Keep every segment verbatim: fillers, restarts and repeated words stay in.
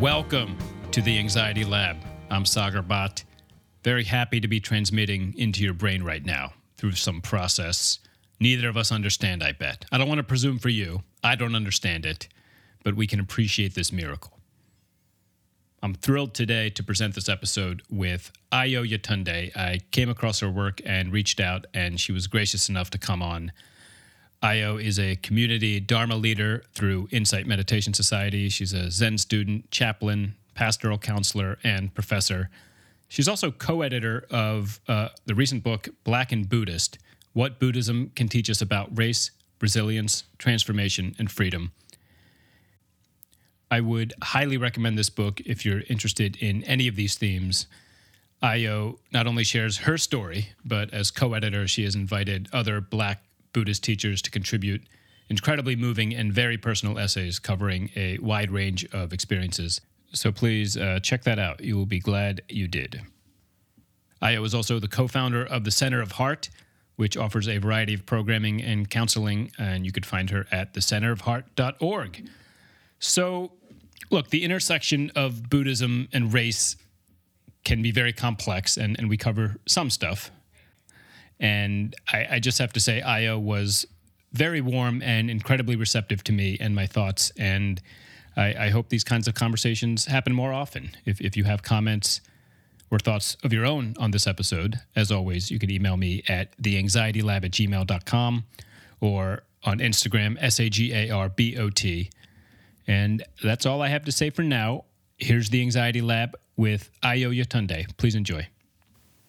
Welcome to the Anxiety Lab. I'm Sagarbot. Very happy to be transmitting into your brain right now through some process neither of us understand, I bet. I don't want to presume for you. I don't understand it, but we can appreciate this miracle. I'm thrilled today to present this episode with Ayo Yetunde. I came across her work and reached out, and she was gracious enough to come on. Ayo is a community Dharma leader through Insight Meditation Society. She's a Zen student, chaplain, pastoral counselor, and professor. She's also co-editor of uh, the recent book, Black and Buddhist, What Buddhism Can Teach Us About Race, Resilience, Transformation, and Freedom. I would highly recommend this book if you're interested in any of these themes. Ayo not only shares her story, but as co-editor, she has invited other Black Buddhist teachers to contribute incredibly moving and very personal essays covering a wide range of experiences. So please uh, check that out. You will be glad you did. Ayo is also the co-founder of The Center of Heart, which offers a variety of programming and counseling, and you could find her at the center of heart dot org. So, look, the intersection of Buddhism and race can be very complex, and, and we cover some stuff. And I, I just have to say, Ayo was very warm and incredibly receptive to me and my thoughts. And I, I hope these kinds of conversations happen more often. If, if you have comments or thoughts of your own on this episode, as always, you can email me at the anxiety lab at gmail dot com or on Instagram, S A G A R B O T. And that's all I have to say for now. Here's the Anxiety Lab with Ayo Yetunde. Please enjoy.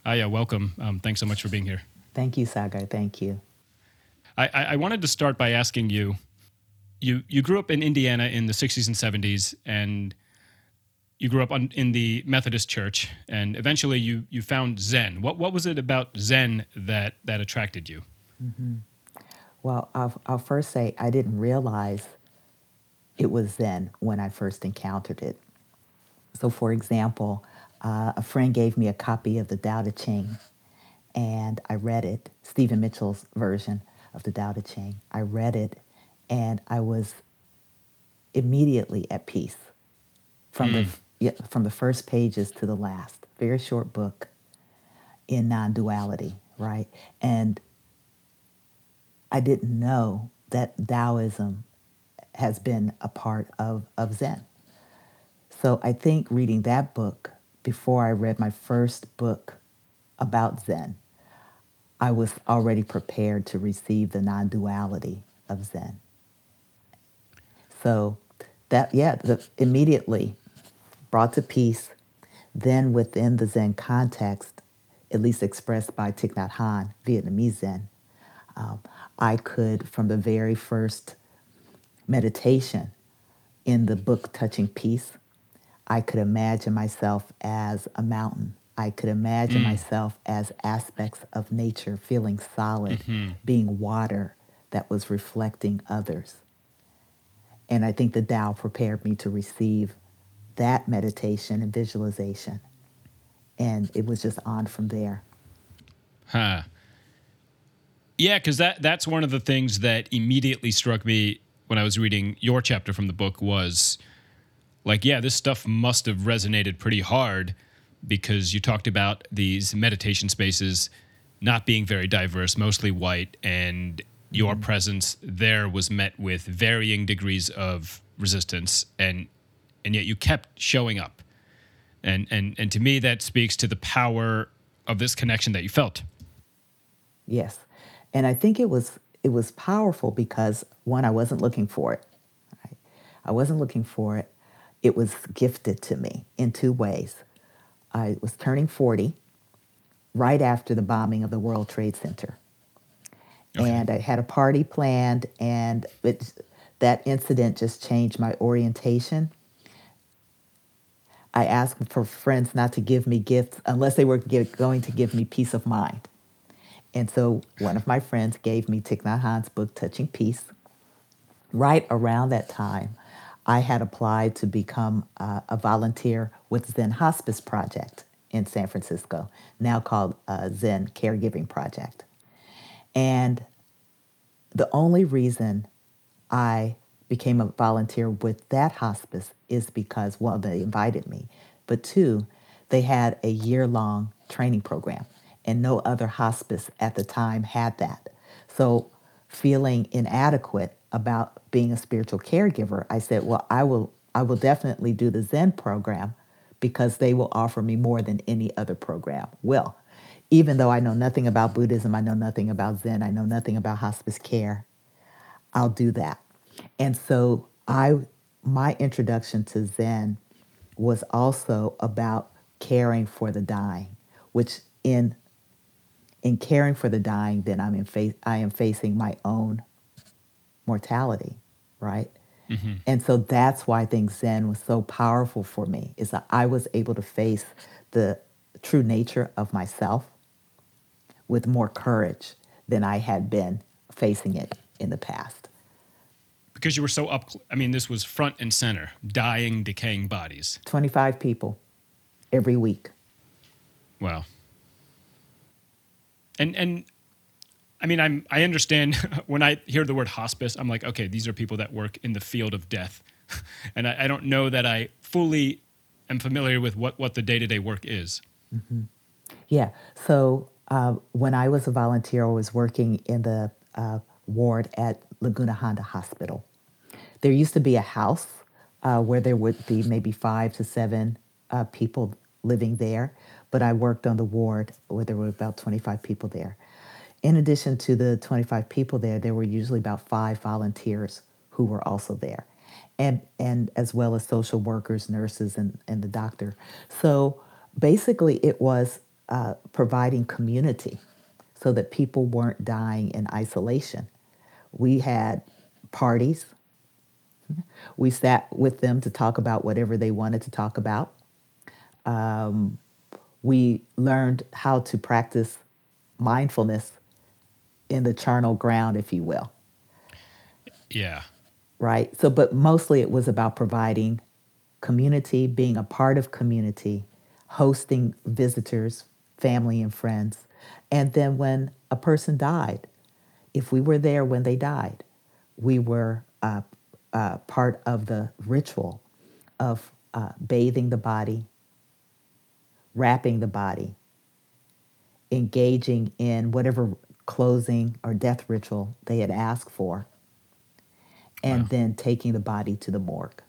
Ayo, welcome. Um, thanks so much for being here. Thank you, Sagar. Thank you. I, I, I wanted to start by asking you, you, you grew up in Indiana in the sixties and seventies, and you grew up on, in the Methodist Church, and eventually you, you found Zen. What what was it about Zen that, that attracted you? Mm-hmm. Well, I'll, I'll first say I didn't realize it was Zen when I first encountered it. So, for example, Uh, a friend gave me a copy of the Tao Te Ching, and I read it, Stephen Mitchell's version of the Tao Te Ching. I read it, and I was immediately at peace from mm. the yeah, from the first pages to the last. Very short book in non-duality, right? And I didn't know that Taoism has been a part of, of Zen. So I think reading that book, before I read my first book about Zen, I was already prepared to receive the non-duality of Zen. So that, yeah, the, immediately brought to peace. Then within the Zen context, at least expressed by Thich Nhat Hanh, Vietnamese Zen, um, I could, from the very first meditation in the book Touching Peace, I could imagine myself as a mountain. I could imagine mm. myself as aspects of nature, feeling solid, mm-hmm. being water that was reflecting others. And I think the Tao prepared me to receive that meditation and visualization. And it was just on from there. Huh. Yeah, because that, that's one of the things that immediately struck me when I was reading your chapter from the book was, like, yeah, this stuff must have resonated pretty hard because you talked about these meditation spaces not being very diverse, mostly white, and your mm-hmm. presence there was met with varying degrees of resistance, and and yet you kept showing up. And and and to me, that speaks to the power of this connection that you felt. Yes. And I think it was it was powerful because, one, I wasn't looking for it. Right? I wasn't looking for it. It was gifted to me in two ways. I was turning forty right after the bombing of the World Trade Center. Okay. And I had a party planned, and it, that incident just changed my orientation. I asked for friends not to give me gifts unless they were give, going to give me peace of mind. And so one of my friends gave me Thich Nhat Hanh's book, Touching Peace. Right around that time, I had applied to become uh, a volunteer with Zen Hospice Project in San Francisco, now called uh, Zen Caregiving Project. And the only reason I became a volunteer with that hospice is because, well, they invited me, but two, they had a year-long training program, and no other hospice at the time had that. So feeling inadequate about being a spiritual caregiver, I said, well, I will I will definitely do the Zen program because they will offer me more than any other program will. Even though I know nothing about Buddhism, I know nothing about Zen, I know nothing about hospice care, I'll do that. And so I, my introduction to Zen was also about caring for the dying, which in in caring for the dying, then I'm in face, I am facing my own mortality, right? Mm-hmm. And so that's why I think Zen was so powerful for me, is that I was able to face the true nature of myself with more courage than I had been facing it in the past. Because you were so up, I mean, this was front and center, dying, decaying bodies. twenty-five people every week. Wow. And, and I mean, I'm, I understand when I hear the word hospice, I'm like, okay, these are people that work in the field of death. And I, I don't know that I fully am familiar with what, what the day-to-day work is. Mm-hmm. Yeah. So uh, when I was a volunteer, I was working in the uh, ward at Laguna Honda Hospital. There used to be a house uh, where there would be maybe five to seven uh, people living there, but I worked on the ward where there were about twenty-five people there. In addition to the twenty-five people there, there were usually about five volunteers who were also there, and and as well as social workers, nurses, and, and the doctor. So basically it was uh, providing community so that people weren't dying in isolation. We had parties. We sat with them to talk about whatever they wanted to talk about. Um, we learned how to practice mindfulness in the charnel ground, if you will. Yeah. Right? So, but mostly it was about providing community, being a part of community, hosting visitors, family and friends. And then when a person died, if we were there when they died, we were uh, uh, part of the ritual of uh, bathing the body, wrapping the body, engaging in whatever closing or death ritual they had asked for, and wow. Then taking the body to the morgue.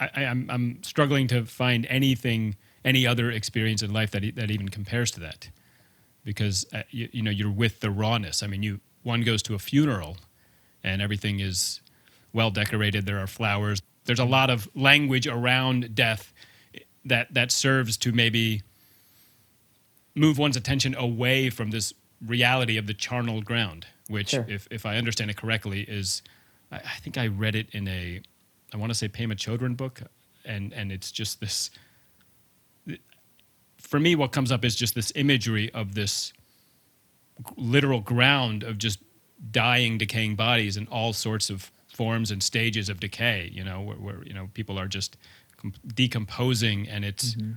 I, I, I'm, I'm struggling to find anything, any other experience in life that that even compares to that. Because uh, you, you know, you're with the rawness. I mean, you one goes to a funeral, and everything is well decorated. There are flowers. There's a lot of language around death that that serves to maybe move one's attention away from this reality of the charnel ground, which, sure. if if I understand it correctly, is I, I think I read it in a I want to say Pema Chodron book, and and it's just this. For me, what comes up is just this imagery of this literal ground of just dying, decaying bodies in all sorts of forms and stages of decay. You know, where, where you know people are just decomposing, and it's mm-hmm.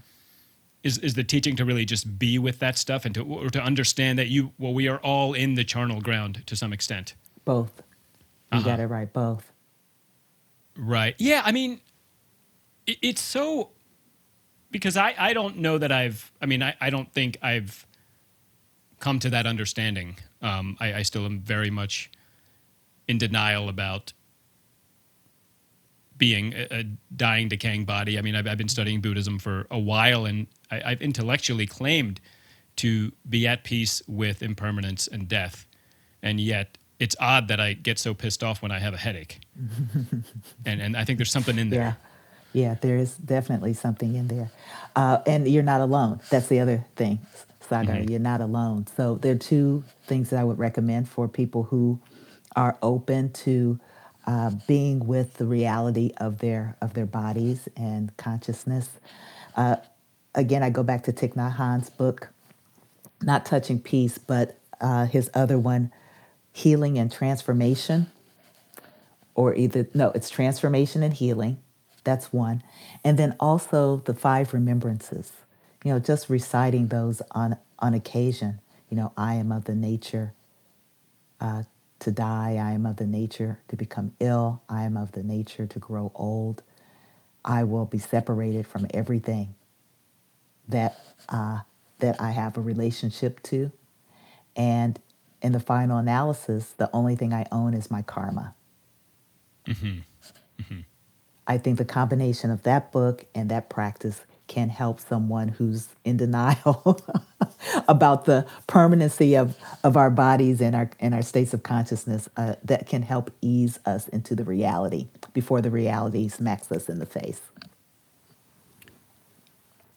is is the teaching to really just be with that stuff and to or to understand that you well we are all in the charnel ground to some extent. Both, you uh-huh. got it right. Both, right? Yeah, I mean, it, it's so. Because I, I don't know that I've, I mean, I, I don't think I've come to that understanding. Um, I, I still am very much in denial about being a, a dying, decaying body. I mean, I've, I've been studying Buddhism for a while, and I, I've intellectually claimed to be at peace with impermanence and death. And yet it's odd that I get so pissed off when I have a headache. and and I think there's something in there. Yeah. Yeah, there is definitely something in there. Uh, and you're not alone. That's the other thing, Sagar. Mm-hmm. You're not alone. So there are two things that I would recommend for people who are open to uh, being with the reality of their of their bodies and consciousness. Uh, again, I go back to Thich Nhat Hanh's book, not Touching Peace, but uh, his other one, Healing and Transformation, or either, no, it's transformation and healing. That's one. And then also the five remembrances, you know, just reciting those on, on occasion. You know, I am of the nature uh, to die. I am of the nature to become ill. I am of the nature to grow old. I will be separated from everything that uh, that I have a relationship to. And in the final analysis, the only thing I own is my karma. Mm-hmm. Mm-hmm. I think the combination of that book and that practice can help someone who's in denial about the permanency of, of our bodies and our and our states of consciousness, uh, that can help ease us into the reality before the reality smacks us in the face.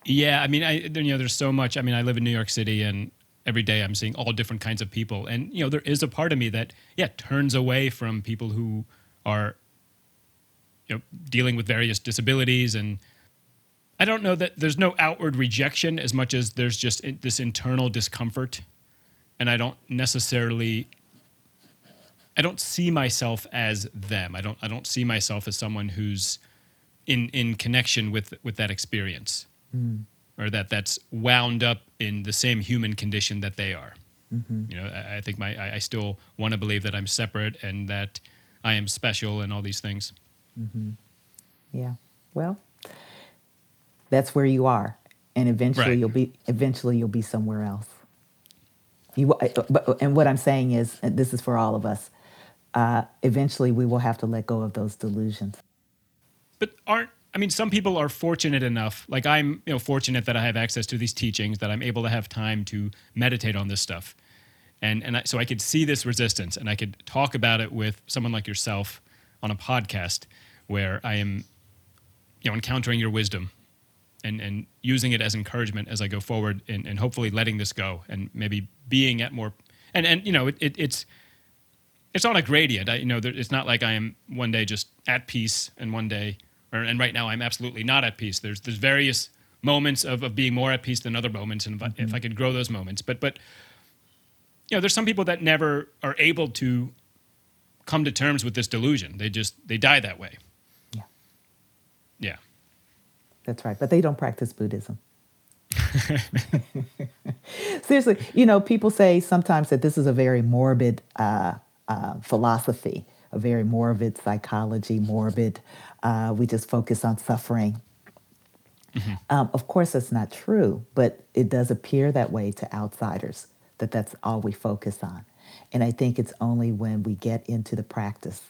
Yeah, I mean, I you know, there's so much. I mean, I live in New York City, and every day I'm seeing all different kinds of people. And, you know, there is a part of me that, yeah, turns away from people who are, you know, dealing with various disabilities, and I don't know that there's no outward rejection as much as there's just this internal discomfort. And I don't necessarily, I don't see myself as them. I don't, I don't see myself as someone who's in, in connection with, with that experience, mm. or that that's wound up in the same human condition that they are. Mm-hmm. You know, I, I think my, I, I still want to believe that I'm separate and that I am special and all these things. Mm-hmm. Yeah. Well, that's where you are, and eventually right. you'll be. Eventually, you'll be somewhere else. You, and what I'm saying is, and this is for all of us. Uh, eventually, we will have to let go of those delusions. But aren't I mean, some people are fortunate enough. Like I'm, you know, fortunate that I have access to these teachings, that I'm able to have time to meditate on this stuff, and and I, so I could see this resistance, and I could talk about it with someone like yourself on a podcast, where I am, you know, encountering your wisdom. And, and using it as encouragement as I go forward, and, and hopefully letting this go, and maybe being at more, and, and you know, it, it, it's it's on a gradient. I, you know, there, it's not like I am one day just at peace, and one day, or, and right now I'm absolutely not at peace. There's there's various moments of, of being more at peace than other moments, and mm-hmm. if I could grow those moments, but but you know, there's some people that never are able to come to terms with this delusion. They just they die that way. Yeah. Yeah. That's right. But they don't practice Buddhism. Seriously, you know, people say sometimes that this is a very morbid uh, uh, philosophy, a very morbid psychology, morbid. Uh, we just focus on suffering. Mm-hmm. Um, of course, that's not true, but it does appear that way to outsiders, that that's all we focus on. And I think it's only when we get into the practice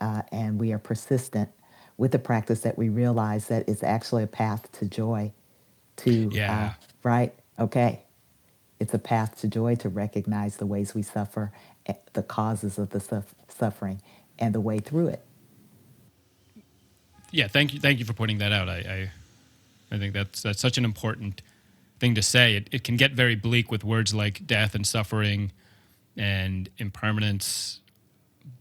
uh, and we are persistent with the practice that we realize that it's actually a path to joy, to, yeah. uh, right? Okay. It's a path to joy to recognize the ways we suffer, the causes of the suf- suffering, and the way through it. Yeah, thank you Thank you for pointing that out. I I, I think that's, that's such an important thing to say. It, it can get very bleak with words like death and suffering and impermanence.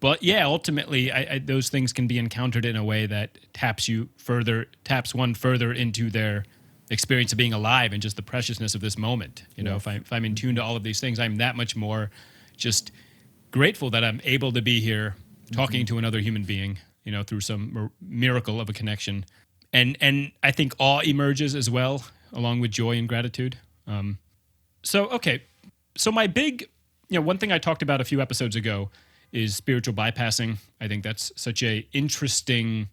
But yeah, ultimately, I, I, those things can be encountered in a way that taps you further, taps one further into their experience of being alive and just the preciousness of this moment. You know, yes. if, I, if I'm in tune to all of these things, I'm that much more just grateful that I'm able to be here talking mm-hmm. to another human being, you know, through some miracle of a connection. And and I think awe emerges as well, along with joy and gratitude. Um, so, okay. So my big, you know, one thing I talked about a few episodes ago is spiritual bypassing. I think that's such an interesting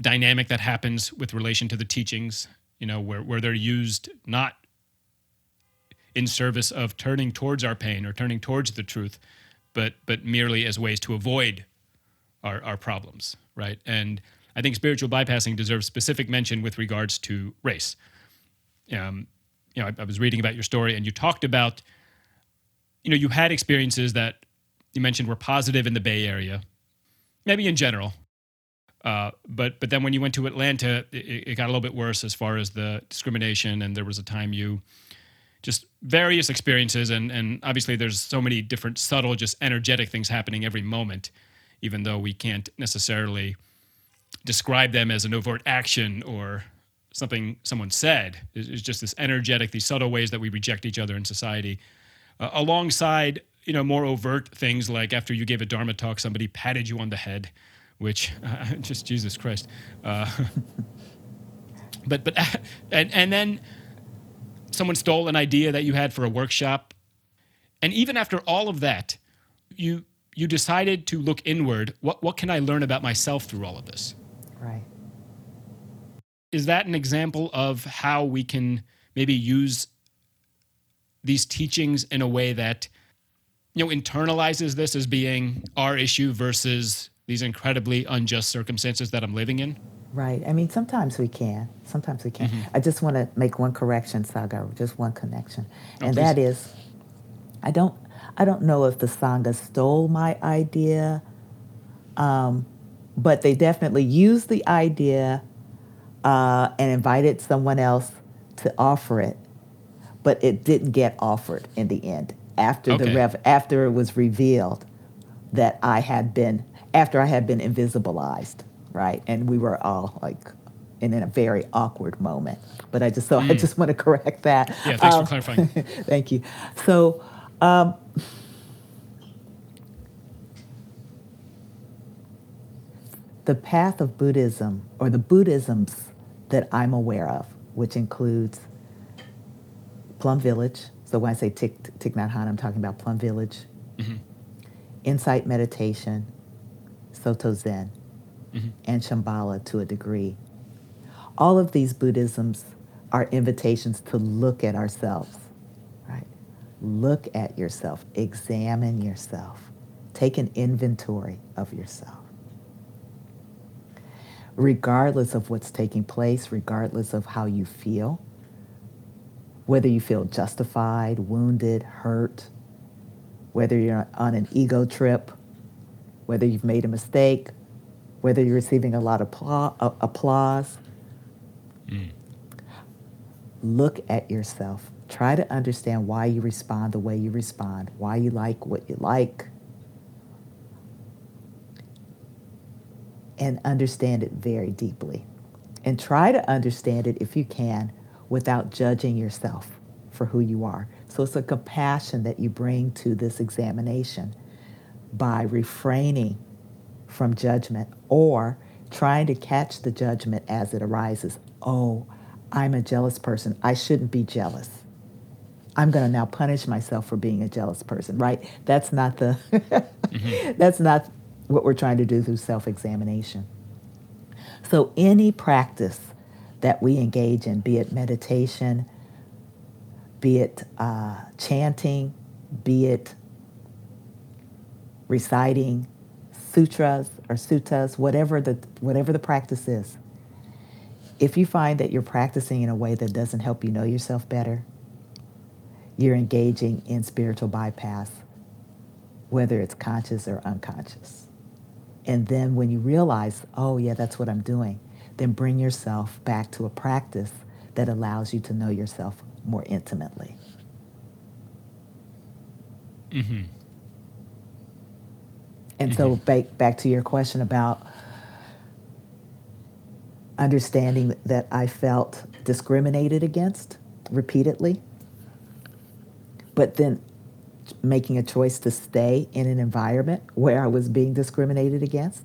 dynamic that happens with relation to the teachings, you know, where, where they're used not in service of turning towards our pain or turning towards the truth, but but merely as ways to avoid our, our problems, right? And I think spiritual bypassing deserves specific mention with regards to race. Um, you know, I, I was reading about your story, and you talked about, you know, you had experiences that you mentioned were positive in the Bay Area, maybe in general. Uh, but but then when you went to Atlanta, it, it got a little bit worse as far as the discrimination, and there was a time you just various experiences, and, and obviously there's so many different subtle, just energetic things happening every moment, even though we can't necessarily describe them as an overt action or something someone said. It's just this energetic, these subtle ways that we reject each other in society, uh, alongside, you know, more overt things like after you gave a Dharma talk, somebody patted you on the head which uh, just Jesus Christ. Uh, but but and and then someone stole an idea that you had for a workshop, and even after all of that, you you decided to look inward. What what can I learn about myself through all of this? Right. Is that an example of how we can maybe use these teachings in a way that, you know, internalizes this as being our issue versus these incredibly unjust circumstances that I'm living in? Right. I mean, sometimes we can. Sometimes we can. Mm-hmm. I just want to make one correction, Sagar, just one connection. Oh, and please. That is, I don't I don't know if the Sangha stole my idea, um, but they definitely used the idea uh, and invited someone else to offer it. But it didn't get offered in the end. After okay. the rev- after it was revealed that I had been, after I had been invisibilized, right? And we were all like in a very awkward moment. But I just so mm. I just want to correct that. Yeah, thanks um, for clarifying. Thank you. So, um, the path of Buddhism, or the Buddhisms that I'm aware of, which includes Plum Village. So when I say Thich, Thich Nhat Hanh, I'm talking about Plum Village, mm-hmm. Insight Meditation, Soto Zen, mm-hmm. and Shambhala to a degree. All of these Buddhisms are invitations to look at ourselves, right? Look at yourself, examine yourself, take an inventory of yourself. Regardless of what's taking place, regardless of how you feel, whether you feel justified, wounded, hurt, whether you're on an ego trip, whether you've made a mistake, whether you're receiving a lot of pl- uh, applause. Mm. Look at yourself. Try to understand why you respond the way you respond, why you like what you like, and understand it very deeply. And try to understand it, if you can, without judging yourself for who you are. So it's a compassion that you bring to this examination by refraining from judgment or trying to catch the judgment as it arises. Oh, I'm a jealous person. I shouldn't be jealous. I'm going to now punish myself for being a jealous person, right? That's not the mm-hmm. that's not what we're trying to do through self-examination. So any practice that we engage in, be it meditation, be it uh, chanting, be it reciting sutras or suttas, whatever the whatever the practice is. If you find that you're practicing in a way that doesn't help you know yourself better, you're engaging in spiritual bypass, whether it's conscious or unconscious. And then when you realize, oh yeah, that's what I'm doing, then bring yourself back to a practice that allows you to know yourself more intimately. Mm-hmm. And mm-hmm. so back, back to your question about understanding that I felt discriminated against repeatedly, but then making a choice to stay in an environment where I was being discriminated against.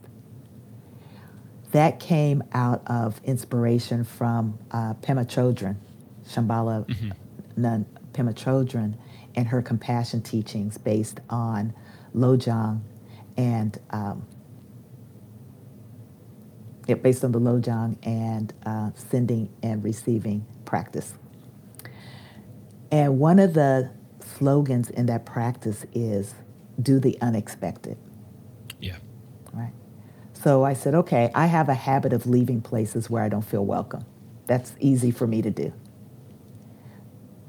That came out of inspiration from uh, Pema Chodron, Shambhala mm-hmm. nun Pema Chodron, and her compassion teachings based on Lojong and um, yeah, based on the Lojong and uh, sending and receiving practice. And one of the slogans in that practice is "Do the unexpected." Yeah. Right. So I said, okay, I have a habit of leaving places where I don't feel welcome. That's easy for me to do.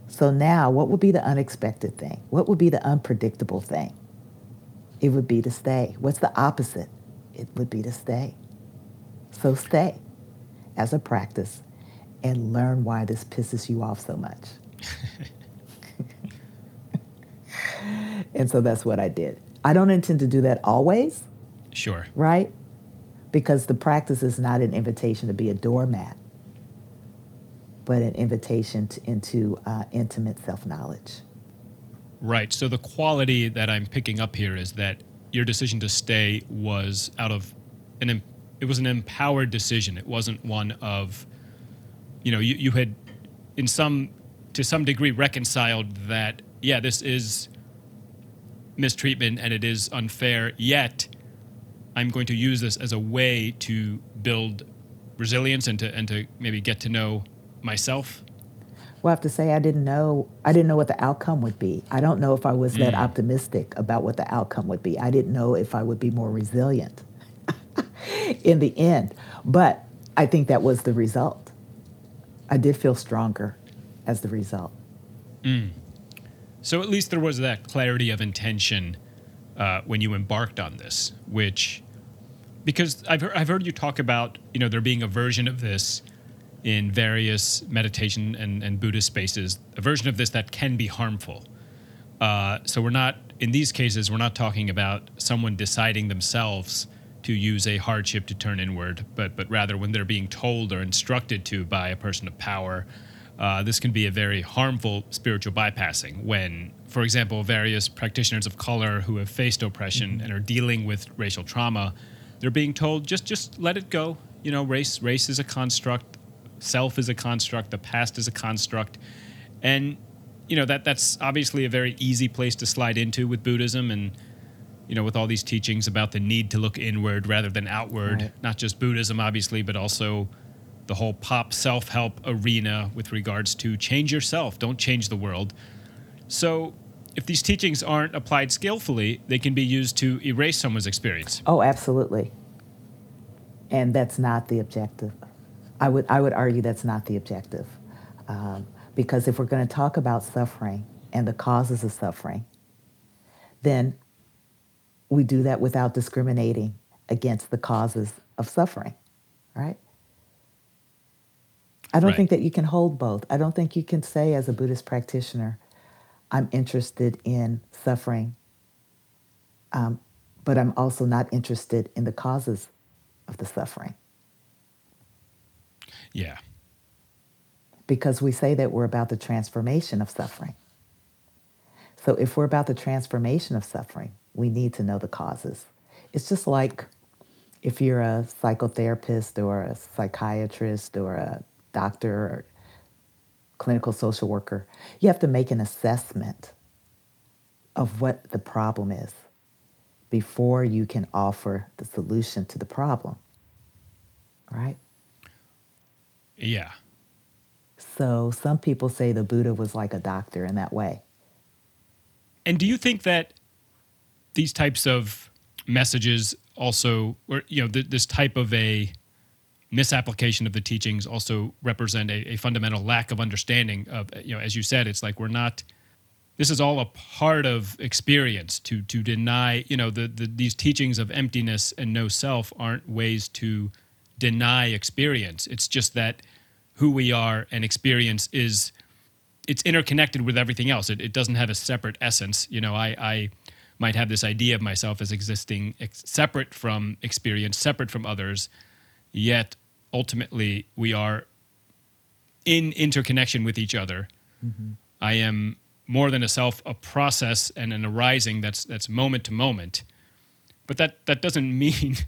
So now, what would be the unexpected thing? What would be the unpredictable thing? It would be to stay. What's the opposite? It would be to stay. So stay as a practice and learn why this pisses you off so much. And so that's what I did. I don't intend to do that always. Sure. Right? Because the practice is not an invitation to be a doormat, but an invitation to, into uh, intimate self-knowledge. Right. So the quality that I'm picking up here is that your decision to stay was out of an it was an empowered decision. It wasn't one of, you know, you, you had in some to some degree reconciled that, yeah, this is mistreatment and it is unfair, yet I'm going to use this as a way to build resilience and to and to maybe get to know myself. Well, I have to say I didn't know I didn't know what the outcome would be. I don't know if I was mm. that optimistic about what the outcome would be. I didn't know if I would be more resilient in the end. But I think that was the result. I did feel stronger as the result. Mm. So at least there was that clarity of intention uh, when you embarked on this, which, because I've heard, I've heard you talk about, you know, there being a version of this in various meditation and, and Buddhist spaces, a version of this that can be harmful. Uh, so we're not, in these cases, we're not talking about someone deciding themselves to use a hardship to turn inward, but but rather when they're being told or instructed to by a person of power, uh, this can be a very harmful spiritual bypassing when, for example, various practitioners of color who have faced oppression mm-hmm. and are dealing with racial trauma, they're being told, just just let it go. You know, race race is a construct. Self is a construct, the past is a construct. And, you know, that that's obviously a very easy place to slide into with Buddhism and, you know, with all these teachings about the need to look inward rather than outward, right. Not just Buddhism, obviously, but also the whole pop self-help arena with regards to change yourself, don't change the world. So if these teachings aren't applied skillfully, they can be used to erase someone's experience. Oh, absolutely. And that's not the objective. I would I would argue that's not the objective, um, because if we're going to talk about suffering and the causes of suffering, then we do that without discriminating against the causes of suffering, right? I don't right. think that you can hold both. I don't think you can say as a Buddhist practitioner, I'm interested in suffering, um, but I'm also not interested in the causes of the suffering. Yeah. Because we say that we're about the transformation of suffering. So if we're about the transformation of suffering, we need to know the causes. It's just like if you're a psychotherapist or a psychiatrist or a doctor or clinical social worker, you have to make an assessment of what the problem is before you can offer the solution to the problem, right? Yeah. So some people say the Buddha was like a doctor in that way. And do you think that these types of messages also, or, you know, th- this type of a misapplication of the teachings also represent a, a fundamental lack of understanding of, you know, as you said, it's like we're not, this is all a part of experience to to deny, you know, the, the these teachings of emptiness and no self aren't ways to deny experience. It's just that who we are and experience is, it's interconnected with everything else. It, it doesn't have a separate essence. You know, I, I might have this idea of myself as existing ex- separate from experience, separate from others, yet ultimately we are in interconnection with each other. Mm-hmm. I am more than a self, a process and an arising that's that's moment to moment. But that that doesn't mean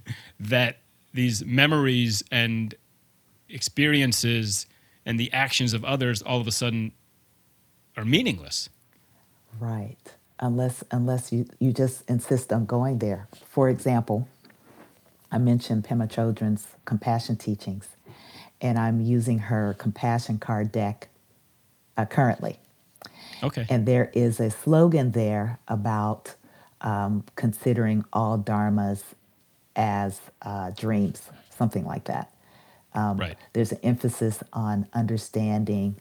that these memories and experiences and the actions of others all of a sudden are meaningless. Right, unless unless you, you just insist on going there. For example, I mentioned Pema Chodron's compassion teachings, and I'm using her compassion card deck uh, currently. Okay. And there is a slogan there about um, considering all dharmas as uh, dreams, something like that. Um, right. There's an emphasis on understanding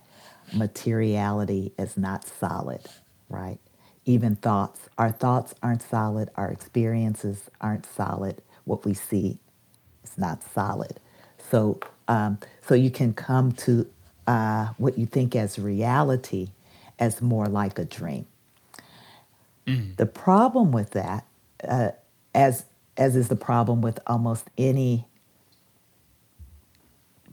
materiality as not solid, right? Even thoughts. Our thoughts aren't solid. Our experiences aren't solid. What we see is not solid. So um, so you can come to uh, what you think as reality as more like a dream. Mm. The problem with that, uh, as as is the problem with almost any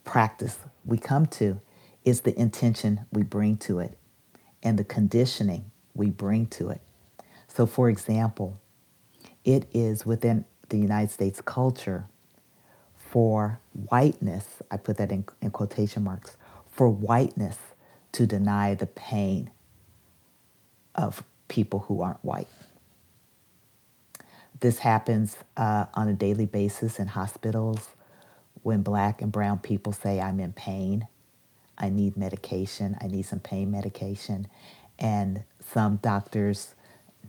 practice we come to, is the intention we bring to it and the conditioning we bring to it. So for example, it is within the United States culture for whiteness, I put that in, in quotation marks, for whiteness to deny the pain of people who aren't white. This happens uh, on a daily basis in hospitals when Black and brown people say, I'm in pain, I need medication, I need some pain medication. And some doctors,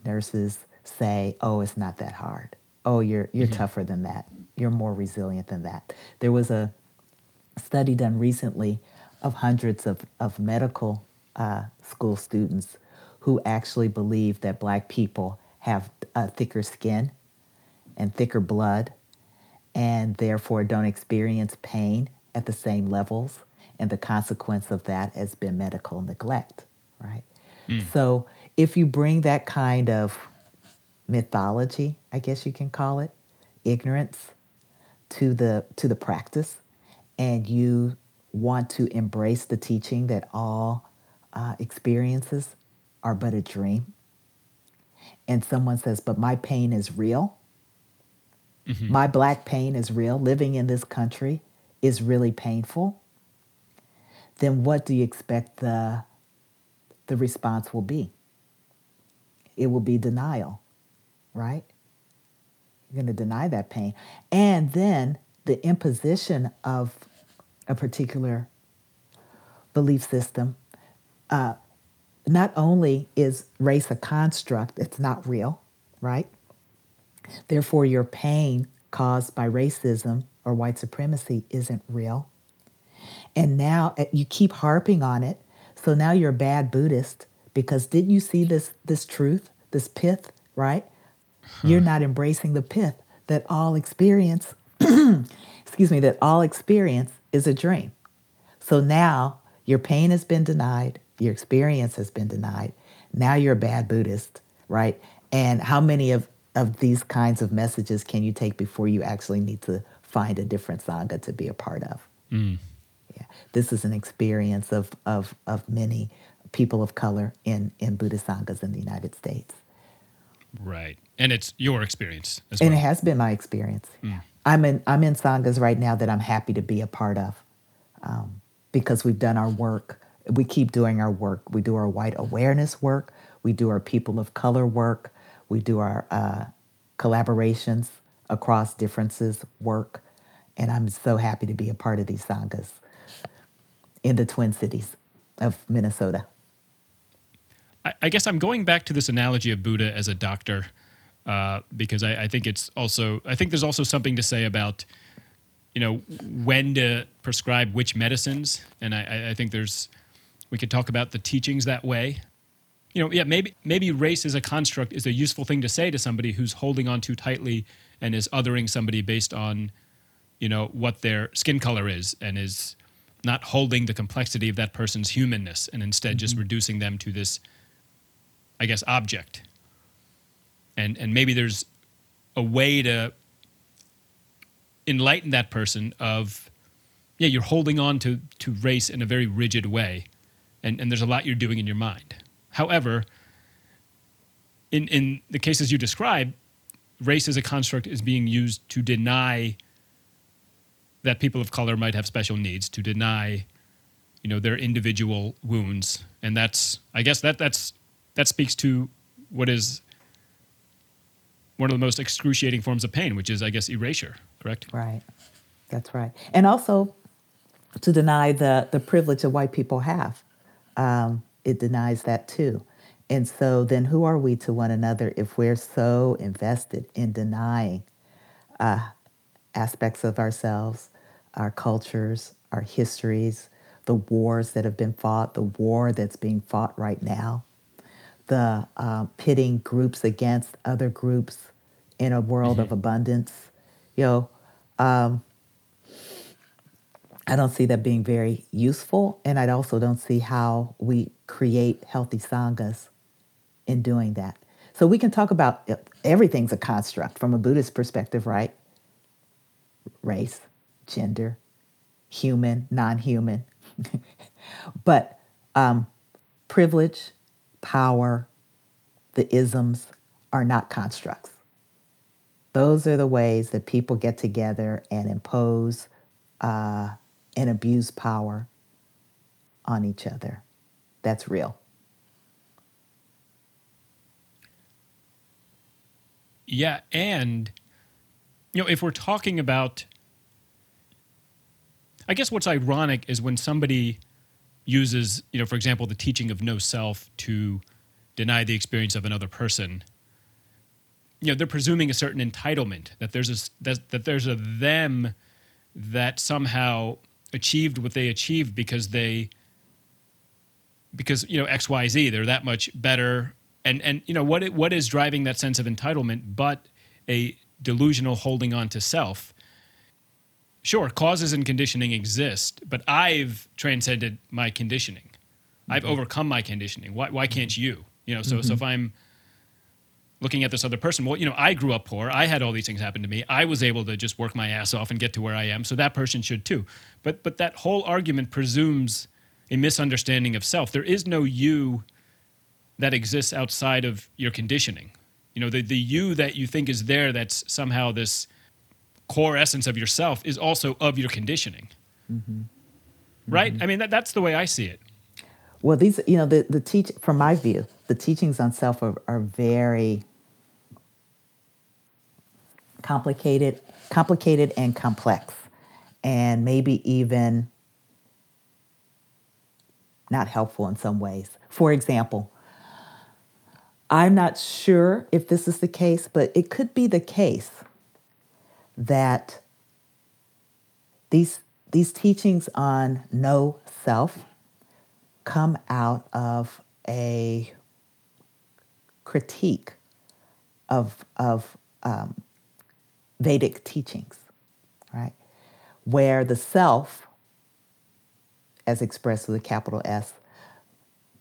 nurses say, oh, it's not that hard. Oh, you're you're mm-hmm. tougher than that. You're more resilient than that. There was a study done recently of hundreds of, of medical uh, school students who actually believe that Black people have uh, thicker skin and thicker blood and therefore don't experience pain at the same levels. And the consequence of that has been medical neglect, right? Mm. So if you bring that kind of mythology, I guess you can call it, ignorance to the to the practice, and you want to embrace the teaching that all uh, experiences are but a dream, and someone says, but my pain is real, mm-hmm. my Black pain is real, living in this country is really painful, then what do you expect the the response will be? It will be denial, right? You're going to deny that pain. And then the imposition of a particular belief system. Uh, not only is race a construct, it's not real, right? Therefore, your pain caused by racism or white supremacy isn't real. And now you keep harping on it. So now you're a bad Buddhist because didn't you see this this truth, this pith, right? You're not embracing the pith that all experience, excuse me, that all experience is a dream. So now your pain has been denied. Your experience has been denied. Now you're a bad Buddhist, right? And how many of, of these kinds of messages can you take before you actually need to find a different Sangha to be a part of? Mm. Yeah. This is an experience of, of, of many people of color in, in Buddhist Sanghas in the United States. Right. And it's your experience as well. And it has been my experience. Mm. I'm in I'm in Sanghas right now that I'm happy to be a part of um, because we've done our work. We keep doing our work. We do our white awareness work. We do our people of color work. We do our uh, collaborations across differences work. And I'm so happy to be a part of these Sanghas in the Twin Cities of Minnesota. I, I guess I'm going back to this analogy of Buddha as a doctor. Uh, because I, I think it's also, I think there's also something to say about, you know, when to prescribe which medicines. And I, I think there's, we could talk about the teachings that way. You know, yeah, maybe maybe race as a construct is a useful thing to say to somebody who's holding on too tightly and is othering somebody based on, you know, what their skin color is and is not holding the complexity of that person's humanness and instead mm-hmm. just reducing them to this, I guess, object. And and maybe there's a way to enlighten that person of, yeah, you're holding on to, to race in a very rigid way, and, and there's a lot you're doing in your mind. However, in, in the cases you describe, race as a construct is being used to deny that people of color might have special needs, to deny, you know, their individual wounds. And that's, I guess that that's that speaks to what is one of the most excruciating forms of pain, which is, I guess, erasure, correct? Right. That's right. And also to deny the, the privilege that white people have. Um, it denies that too. And so then who are we to one another if we're so invested in denying uh, aspects of ourselves, our cultures, our histories, the wars that have been fought, the war that's being fought right now, the uh, pitting groups against other groups in a world mm-hmm. of abundance. You know, um, I don't see that being very useful, and I also don't see how we create healthy sanghas in doing that. So we can talk about everything's a construct from a Buddhist perspective, right? Race, gender, human, non-human, but um, privilege, power, the isms are not constructs, Those are the ways that people get together and impose uh, and abuse power on each other. That's real. Yeah, and, you know, if we're talking about, I guess what's ironic is when somebody uses, you know, for example, the teaching of no self to deny the experience of another person, you know, they're presuming a certain entitlement, that there's a, that, that there's a them that somehow achieved what they achieved because they, because, you know, X, Y, Z, they're that much better. And, and you know, what it, what is driving that sense of entitlement but a delusional holding on to self? Sure, causes and conditioning exist, but I've transcended my conditioning. Mm-hmm. I've overcome my conditioning. Why, why can't you? You know, so, mm-hmm. so if I'm looking at this other person, well, you know, I grew up poor. I had all these things happen to me. I was able to just work my ass off and get to where I am, so that person should too. But but that whole argument presumes a misunderstanding of self. There is no you that exists outside of your conditioning. You know, the, the you that you think is there that's somehow this core essence of yourself is also of your conditioning, mm-hmm. right? Mm-hmm. I mean, that, that's the way I see it. Well, these, you know, the, the teach, from my view, the teachings on self are, are very complicated, complicated and complex, and maybe even not helpful in some ways. For example, I'm not sure if this is the case, but it could be the case that these these teachings on no self come out of a critique of of um, Vedic teachings, right? Where the self, as expressed with a capital S,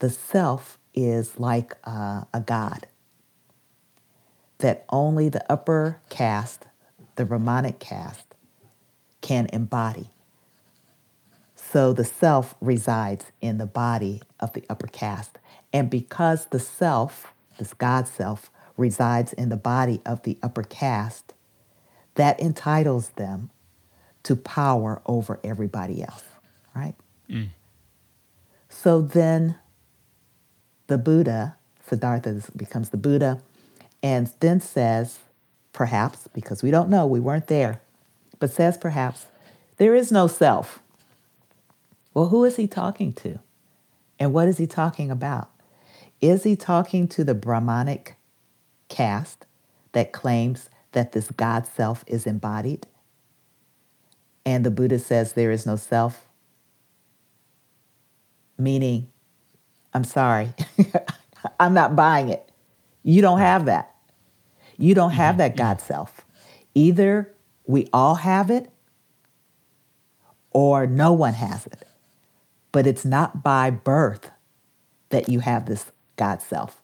the self is like uh, a god, that only the upper caste, the Brahmanic caste, can embody. So the self resides in the body of the upper caste. And because the self, this God self, resides in the body of the upper caste, that entitles them to power over everybody else, right? Mm. So then the Buddha, Siddhartha becomes the Buddha, and then says, perhaps, because we don't know, we weren't there, but says perhaps, there is no self. Well, who is he talking to? And what is he talking about? Is he talking to the Brahmanic caste that claims that this God self is embodied? And the Buddha says there is no self, meaning, I'm sorry, I'm not buying it. You don't have that. You don't have that God self. Either we all have it or no one has it. But it's not by birth that you have this God self.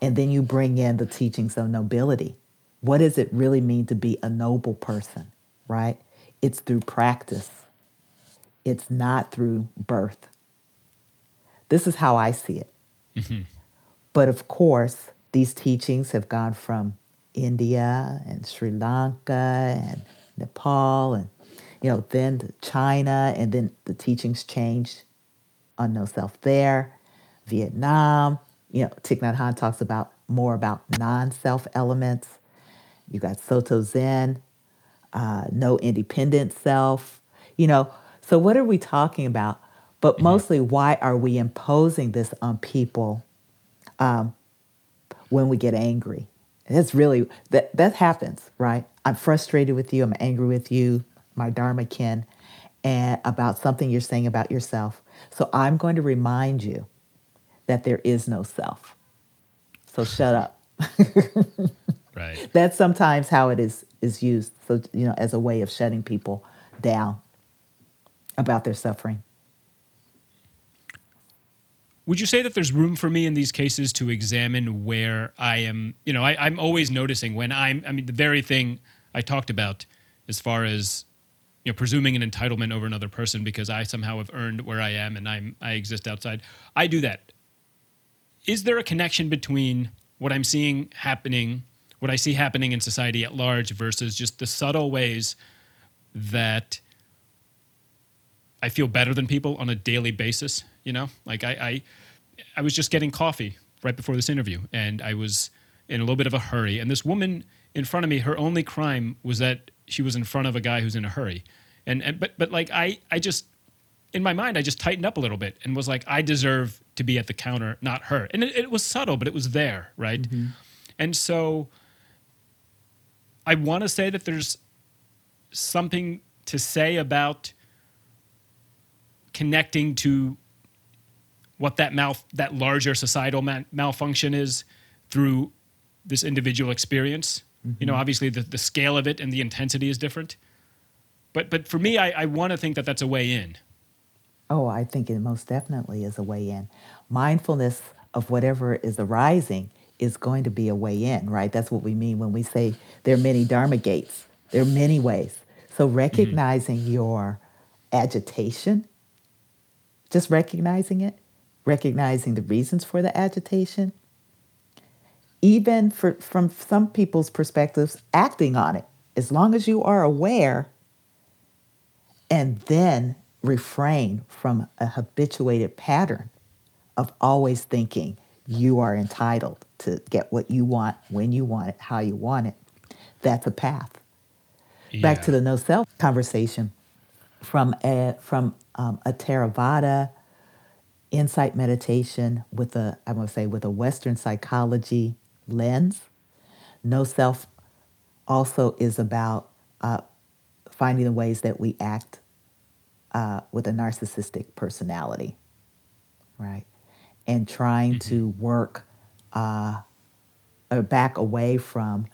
And then you bring in the teachings of nobility. What does it really mean to be a noble person, right? It's through practice. It's not through birth. This is how I see it. Mm-hmm. But of course, these teachings have gone from India and Sri Lanka and Nepal and, you know, then China, and then the teachings changed on no self there, Vietnam. You know, Thich Nhat Hanh talks about more about non-self elements. You got Soto Zen, uh, no independent self, you know. So what are we talking about? But mostly, why are we imposing this on people um, when we get angry? That's really, that that happens, right? I'm frustrated with you. I'm angry with you, my Dharma kin, and about something you're saying about yourself. So I'm going to remind you that there is no self. So shut up. Right. That's sometimes how it is is used. So, you know, as a way of shutting people down about their suffering. Would you say that there's room for me in these cases to examine where I am, you know, I, I'm always noticing when I'm, I mean, the very thing I talked about as far as, you know, presuming an entitlement over another person because I somehow have earned where I am and I'm, I exist outside. I do that. Is there a connection between what I'm seeing happening, what I see happening in society at large versus just the subtle ways that I feel better than people on a daily basis, you know? Like I, I, I was just getting coffee right before this interview, and I was in a little bit of a hurry. And this woman in front of me, her only crime was that she was in front of a guy who's in a hurry. And, and but but like I, I just, in my mind, I just tightened up a little bit and was like, I deserve to be at the counter, not her. And it, it was subtle, but it was there, right? Mm-hmm. And so I want to say that there's something to say about connecting to what that mal- that larger societal ma- malfunction is through this individual experience. Mm-hmm. You know, obviously the, the scale of it and the intensity is different. But but for me, I, I want to think that that's a way in. Oh, I think it most definitely is a way in. Mindfulness of whatever is arising is going to be a way in, right? That's what we mean when we say there are many Dharma gates. There are many ways. So recognizing mm-hmm. your agitation, just recognizing it, recognizing the reasons for the agitation, even for, from some people's perspectives, acting on it, as long as you are aware, and then refrain from a habituated pattern of always thinking you are entitled to get what you want, when you want it, how you want it. That's a path. Yeah. Back to the no-self conversation, from a, from um, a Theravada insight meditation with a, I'm going to say, with a Western psychology lens. No-self also is about uh, finding the ways that we act uh, with a narcissistic personality, right? And trying mm-hmm. to work uh, or back away from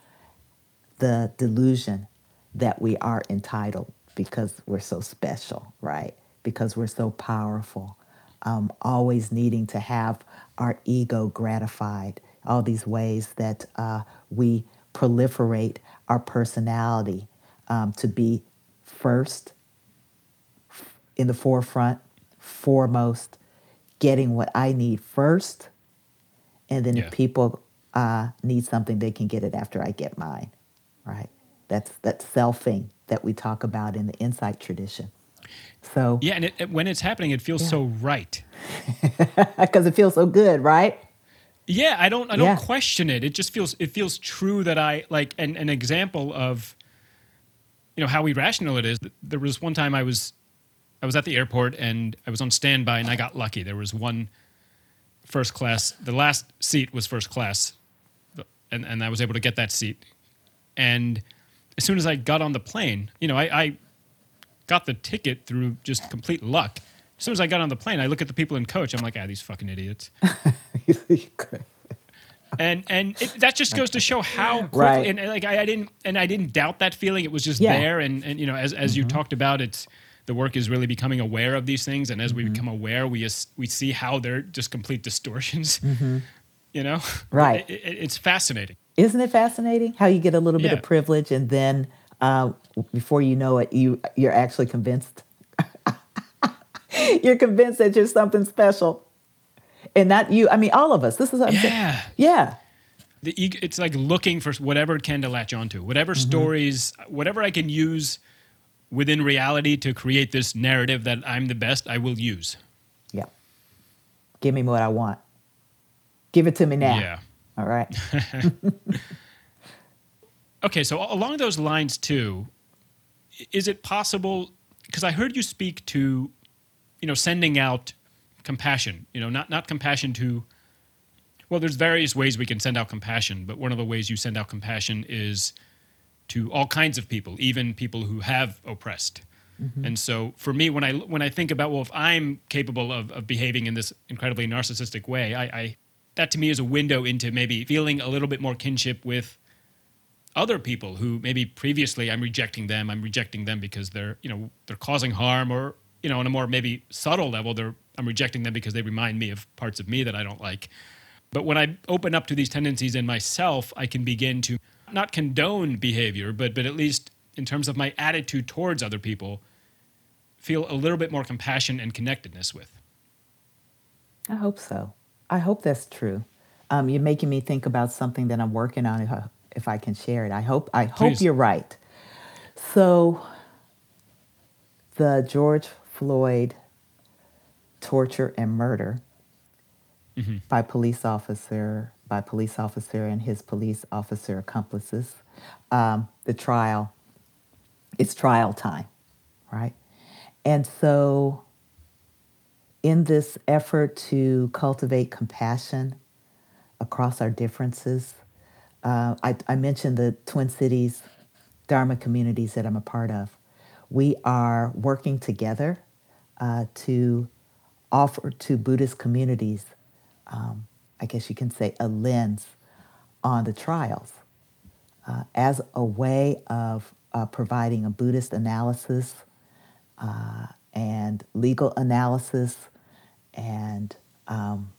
the delusion that we are entitled because we're so special, right? Because we're so powerful, um, always needing to have our ego gratified, all these ways that uh, we proliferate our personality um, to be first, in the forefront, foremost, getting what I need first, and then yeah. if people uh, need something, they can get it after I get mine, right? That's that's selfing that we talk about in the insight tradition. So yeah, and it, it, when it's happening, it feels yeah. so right because it feels so good, right? Yeah, I don't I don't yeah. question it. It just feels it feels true that I like an an example of you know how irrational it is. There was one time I was. I was at the airport and I was on standby and I got lucky. There was one first class. The last seat was first class and, and I was able to get that seat. And as soon as I got on the plane, you know, I, I got the ticket through just complete luck. As soon as I got on the plane, I look at the people in coach. I'm like, ah, these fucking idiots. and and it, that just goes to show how quickly, right. and, and like I, I didn't and I didn't doubt that feeling. It was just yeah. there. And, and, you know, as, as mm-hmm. you talked about, it's, the work is really becoming aware of these things, and as we mm-hmm. become aware, we we see how they're just complete distortions. Mm-hmm. You know, right? It, it, it's fascinating, isn't it? Fascinating how you get a little yeah. bit of privilege, and then uh, before you know it, you you're actually convinced. You're convinced that you're something special, and not you. I mean, all of us. This is what I'm yeah, saying. yeah. The, it's like looking for whatever it can to latch onto, whatever mm-hmm. stories, whatever I can use within reality to create this narrative that I'm the best, I will use. Yeah. Give me what I want. Give it to me now. Yeah. All right. Okay, so along those lines too, is it possible, because I heard you speak to, you know, sending out compassion, you know, not, not compassion to, well, there's various ways we can send out compassion, but one of the ways you send out compassion is to all kinds of people, even people who have oppressed. Mm-hmm. And so for me, when I when I think about, well, if I'm capable of, of behaving in this incredibly narcissistic way, I, I that to me is a window into maybe feeling a little bit more kinship with other people who maybe previously I'm rejecting them, I'm rejecting them because they're, you know, they're causing harm, or, you know, on a more maybe subtle level, they're I'm rejecting them because they remind me of parts of me that I don't like. But when I open up to these tendencies in myself, I can begin to not condone behavior, but but at least in terms of my attitude towards other people, feel a little bit more compassion and connectedness with. I hope so. I hope that's true. Um, you're making me think about something that I'm working on if I can share it. I hope I Please. hope you're right. So the George Floyd torture and murder mm-hmm. by police officer, by police officer and his police officer accomplices, um, the trial, it's trial time, right? And so in this effort to cultivate compassion across our differences, uh, I, I mentioned the Twin Cities Dharma communities that I'm a part of. We are working together uh, to offer to Buddhist communities, um, I guess you can say, a lens on the trials uh, as a way of uh, providing a Buddhist analysis uh, and legal analysis and um,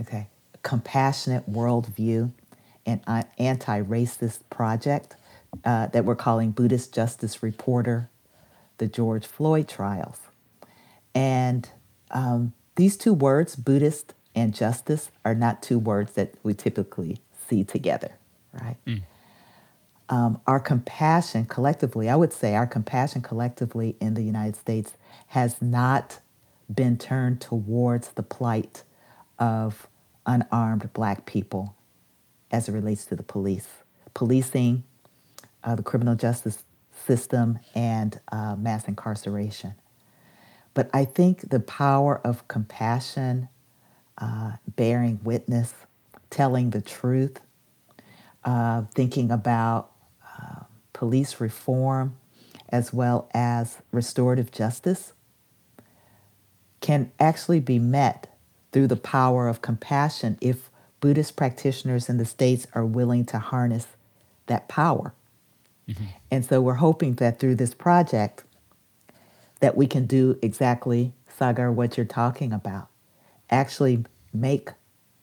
okay, compassionate worldview and anti-racist project uh, that we're calling Buddhist Justice Reporter, the George Floyd Trials. And um, these two words, Buddhist and justice, are not two words that we typically see together, right? Mm. Um, our compassion collectively, I would say our compassion collectively in the United States has not been turned towards the plight of unarmed Black people as it relates to the police. Policing, uh, the criminal justice system, and uh, mass incarceration. But I think the power of compassion, uh, bearing witness, telling the truth, uh, thinking about uh, police reform as well as restorative justice can actually be met through the power of compassion if Buddhist practitioners in the States are willing to harness that power. Mm-hmm. And so we're hoping that through this project that we can do exactly, Sagar, what you're talking about, actually make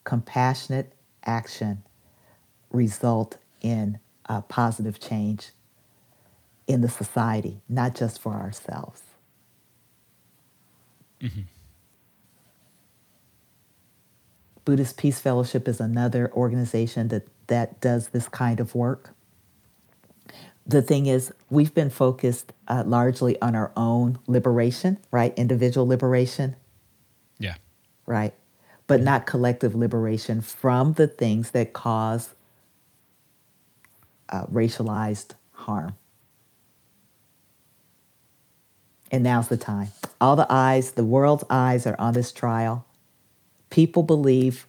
compassionate action result in uh, positive change in the society, not just for ourselves. Mm-hmm. Buddhist Peace Fellowship is another organization that, that does this kind of work. The thing is, we've been focused uh, largely on our own liberation, right? Individual liberation. Yeah. Right. But not collective liberation from the things that cause uh, racialized harm. And now's the time. All the eyes, the world's eyes are on this trial. People believe,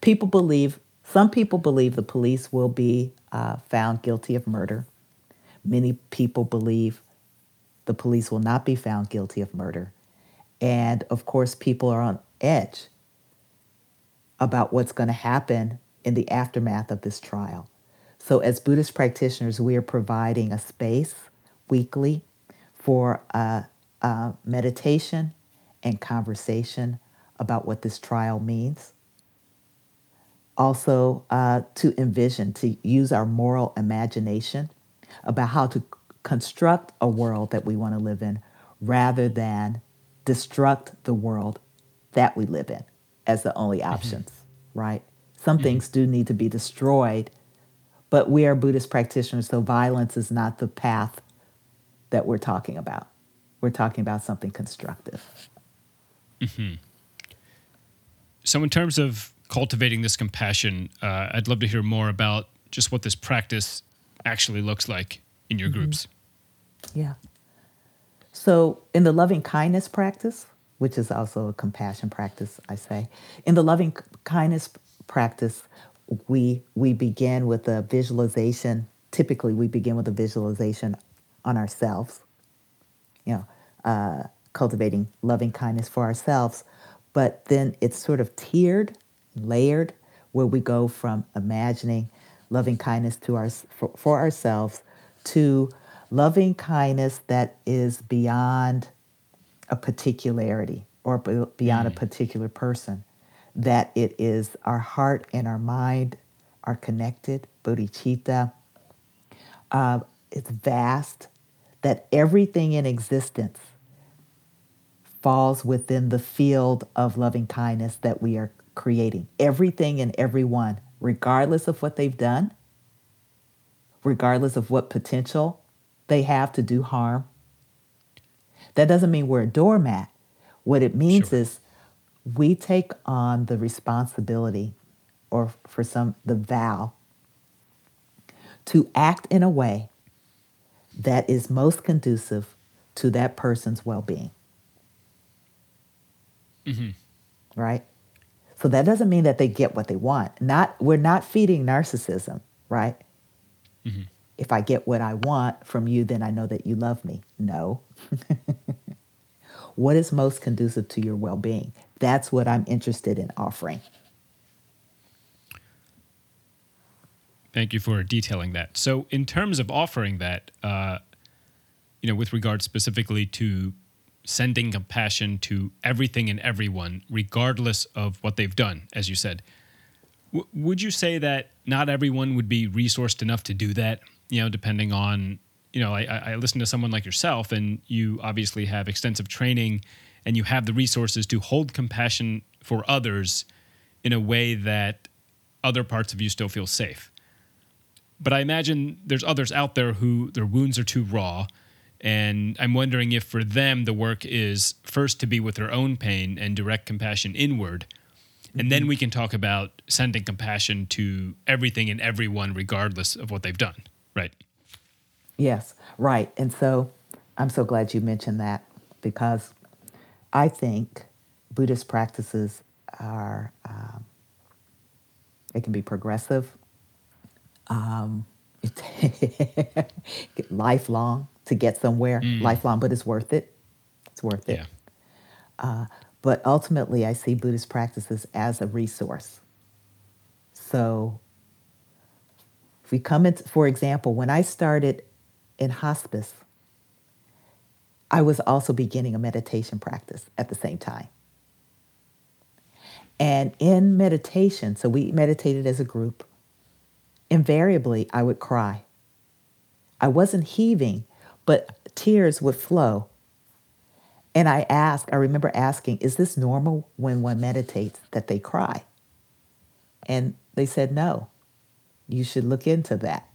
people believe, some people believe the police will be uh, found guilty of murder. Many people believe the police will not be found guilty of murder. And of course, people are on edge about what's going to happen in the aftermath of this trial. So as Buddhist practitioners, we are providing a space weekly for uh, uh, meditation and conversation about what this trial means. Also, uh, to envision, to use our moral imagination about how to construct a world that we want to live in rather than destruct the world that we live in as the only options, mm-hmm. right? Some mm-hmm. things do need to be destroyed, but we are Buddhist practitioners, so violence is not the path that we're talking about. We're talking about something constructive. Mm-hmm. So in terms of cultivating this compassion, uh, I'd love to hear more about just what this practice actually looks like in your mm-hmm. groups. Yeah. So in the loving kindness practice, which is also a compassion practice, I say, in the loving kindness practice, we we begin with a visualization. Typically, we begin with a visualization on ourselves, you know, uh, cultivating loving kindness for ourselves. But then it's sort of tiered, layered, where we go from imagining loving kindness to our, for, for ourselves to loving kindness that is beyond a particularity or beyond mm. a particular person, that it is our heart and our mind are connected, bodhicitta. Uh, it's vast, that everything in existence falls within the field of loving kindness that we are creating. Everything and everyone, regardless of what they've done, regardless of what potential they have to do harm. That doesn't mean we're a doormat. What it means sure. is we take on the responsibility, or for some, the vow, to act in a way that is most conducive to that person's well-being. Mm-hmm. Right? So that doesn't mean that they get what they want. Not we're not feeding narcissism, right? Mm-hmm. If I get what I want from you, then I know that you love me. No. What is most conducive to your well-being? That's what I'm interested in offering. Thank you for detailing that. So in terms of offering that, uh, you know, with regard specifically to sending compassion to everything and everyone, regardless of what they've done, as you said, w- would you say that not everyone would be resourced enough to do that? You know, depending on, you know, I, I listen to someone like yourself, and you obviously have extensive training and you have the resources to hold compassion for others in a way that other parts of you still feel safe. But I imagine there's others out there who their wounds are too raw. And I'm wondering if for them, the work is first to be with their own pain and direct compassion inward. And mm-hmm. then we can talk about sending compassion to everything and everyone, regardless of what they've done. Right. Yes. Right. And so I'm so glad you mentioned that, because I think Buddhist practices are, um, it can be progressive. Um, lifelong to get somewhere, mm. lifelong, but it's worth it. It's worth it. Yeah. Uh, but ultimately, I see Buddhist practices as a resource. So if we come into, for example, when I started in hospice, I was also beginning a meditation practice at the same time. And in meditation, so we meditated as a group, invariably, I would cry. I wasn't heaving, but tears would flow. And I asked, I remember asking, is this normal when one meditates that they cry? And they said, no, you should look into that.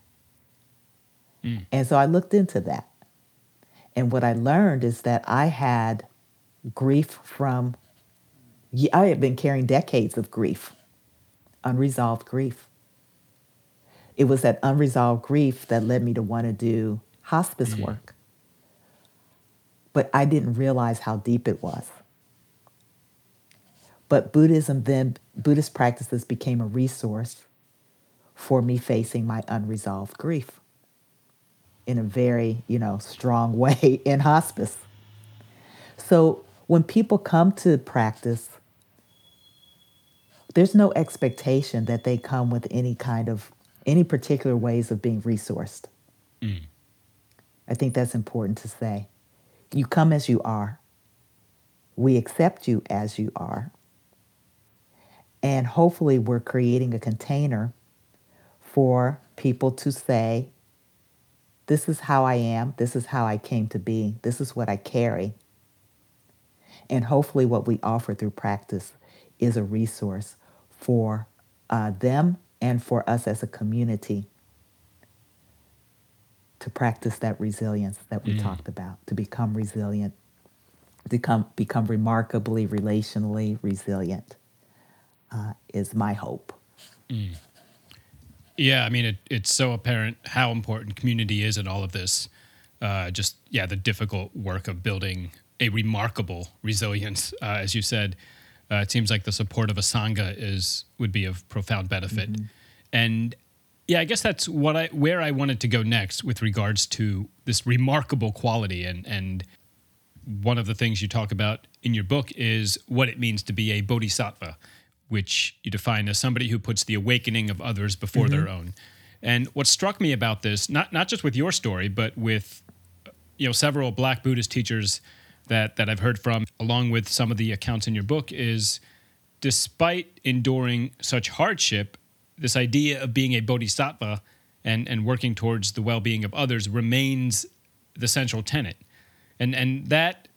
Mm. And so I looked into that. And what I learned is that I had grief from, I had been carrying decades of grief, unresolved grief. It was that unresolved grief that led me to want to do hospice mm-hmm. work. But I didn't realize how deep it was. But Buddhism then, Buddhist practices became a resource for me facing my unresolved grief in a very, you know, strong way in hospice. So when people come to practice, there's no expectation that they come with any kind of any particular ways of being resourced. Mm. I think that's important to say. You come as you are. We accept you as you are. And hopefully we're creating a container for people to say, this is how I am, this is how I came to be, this is what I carry. And hopefully what we offer through practice is a resource for uh, them and for us as a community to practice that resilience that we mm. talked about, to become resilient, to come, become remarkably relationally resilient uh, is my hope. Mm. Yeah, I mean, it, it's so apparent how important community is in all of this. Uh, just, yeah, the difficult work of building a remarkable resilience, uh, as you said. Uh, it seems like the support of a Sangha is would be of profound benefit. Mm-hmm. And yeah, I guess that's what I where I wanted to go next with regards to this remarkable quality. And, and one of the things you talk about in your book is what it means to be a bodhisattva, which you define as somebody who puts the awakening of others before mm-hmm. their own. And what struck me about this, not not just with your story, but with you know several Black Buddhist teachers that that I've heard from, along with some of the accounts in your book, is despite enduring such hardship, this idea of being a bodhisattva and, and working towards the well-being of others remains the central tenet. And and that,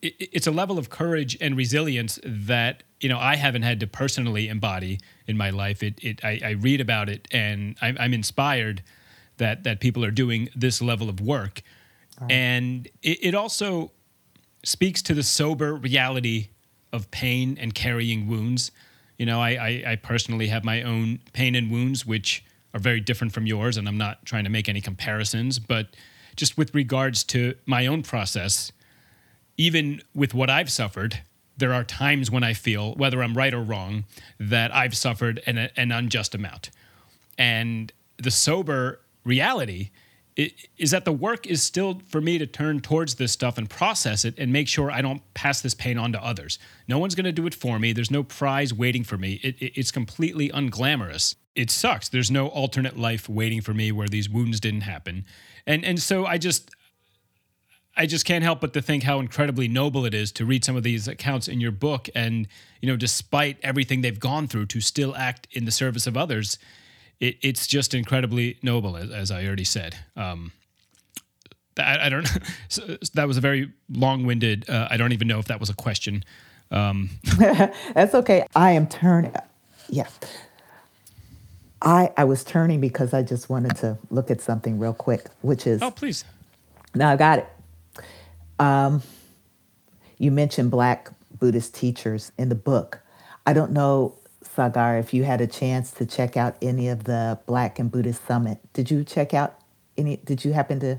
it, it's a level of courage and resilience that, you know, I haven't had to personally embody in my life. It, it I, I read about it and I, I'm inspired that that people are doing this level of work. Right. And it, it also speaks to the sober reality of pain and carrying wounds. You know, I, I, I personally have my own pain and wounds, which are very different from yours, and I'm not trying to make any comparisons, but just with regards to my own process, even with what I've suffered, there are times when I feel, whether I'm right or wrong, that I've suffered an, an unjust amount. And the sober reality is that the work is still for me to turn towards this stuff and process it and make sure I don't pass this pain on to others. No one's going to do it for me. There's no prize waiting for me. It, it, it's completely unglamorous. It sucks. There's no alternate life waiting for me where these wounds didn't happen. And and so I just I just can't help but to think how incredibly noble it is to read some of these accounts in your book and, you know, despite everything they've gone through, to still act in the service of others. It, it's just incredibly noble, as, as I already said. Um, I, I don't know. So that was a very long-winded, uh, I don't even know if that was a question. Um. That's okay. I am turning. Yeah. I, I was turning because I just wanted to look at something real quick, which is... Oh, please. No, I got it. Um, you mentioned Black Buddhist teachers in the book. I don't know, Sagar, if you had a chance to check out any of the Black and Buddhist Summit. Did you check out any? Did you happen to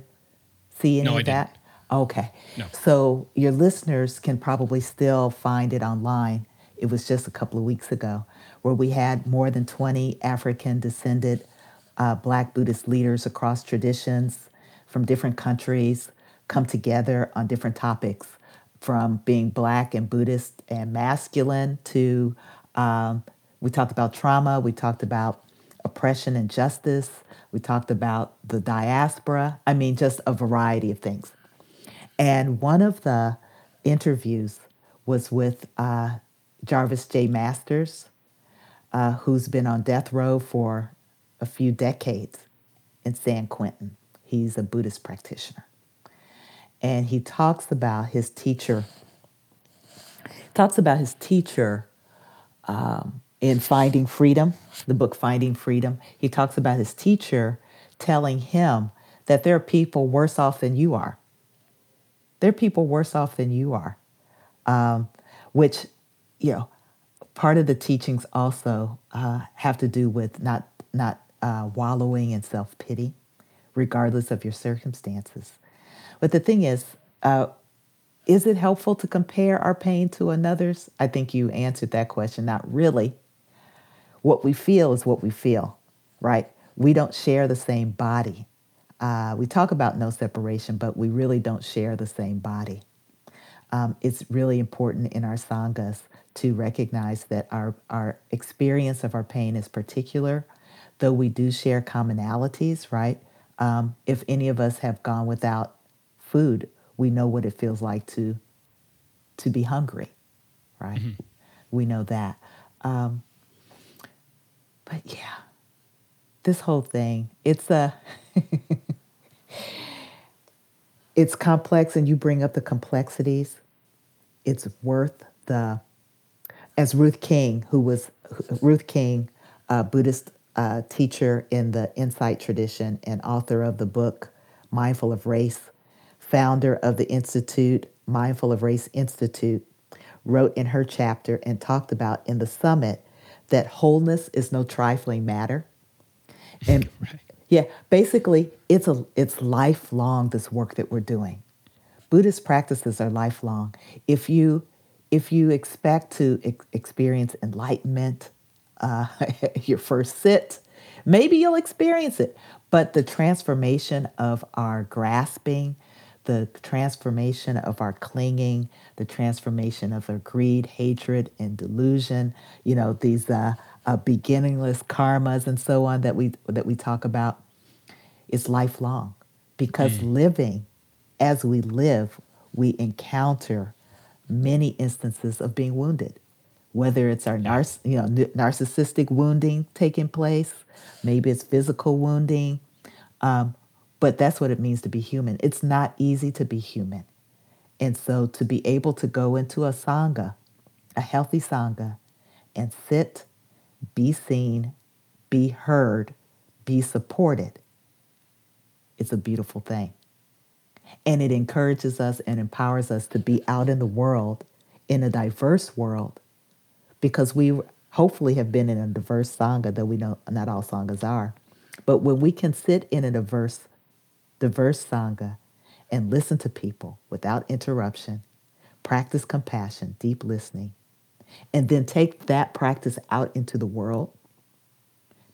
see any no, of I that? Didn't. Okay. No. So your listeners can probably still find it online. It was just a couple of weeks ago, where we had more than twenty African-descended uh, Black Buddhist leaders across traditions from different countries come together on different topics, from being Black and Buddhist and masculine to, um, we talked about trauma, we talked about oppression and justice, we talked about the diaspora, I mean, just a variety of things. And one of the interviews was with uh, Jarvis J. Masters, uh, who's been on death row for a few decades in San Quentin. He's a Buddhist practitioner. And he talks about his teacher, talks about his teacher um, in Finding Freedom, the book Finding Freedom. He talks about his teacher telling him that there are people worse off than you are. There are people worse off than you are, um, which, you know, part of the teachings also uh, have to do with not, not uh, wallowing in self-pity, regardless of your circumstances. But the thing is, uh, is it helpful to compare our pain to another's? I think you answered that question. Not really. What we feel is what we feel, right? We don't share the same body. Uh, we talk about no separation, but we really don't share the same body. Um, it's really important in our sanghas to recognize that our, our experience of our pain is particular, though we do share commonalities, right? Um, if any of us have gone without food, we know what it feels like to to be hungry, right? Mm-hmm. We know that. Um, but yeah, this whole thing, it's a it's complex, and you bring up the complexities. It's worth the, as Ruth King, who was Ruth King, a Buddhist uh, teacher in the Insight tradition and author of the book Mindful of Race, founder of the Institute, Mindful of Race Institute, wrote in her chapter and talked about in the summit that wholeness is no trifling matter. And right. Yeah, basically it's a it's lifelong, this work that we're doing. Buddhist practices are lifelong. If you if you expect to ex- experience enlightenment, uh, your first sit, maybe you'll experience it. But the transformation of our grasping, the transformation of our clinging, the transformation of our greed, hatred, and delusion, you know, these uh, uh, beginningless karmas and so on that we that we talk about, is lifelong. Because mm. living, as we live, we encounter many instances of being wounded, whether it's our nar- you know, narcissistic wounding taking place, maybe it's physical wounding, um, but that's what it means to be human. It's not easy to be human. And so to be able to go into a sangha, a healthy sangha, and sit, be seen, be heard, be supported, It's a beautiful thing. And it encourages us and empowers us to be out in the world, in a diverse world, because we hopefully have been in a diverse Sangha, though we know not all Sanghas are. But when we can sit in a diverse, diverse Sangha and listen to people without interruption, practice compassion, deep listening, and then take that practice out into the world,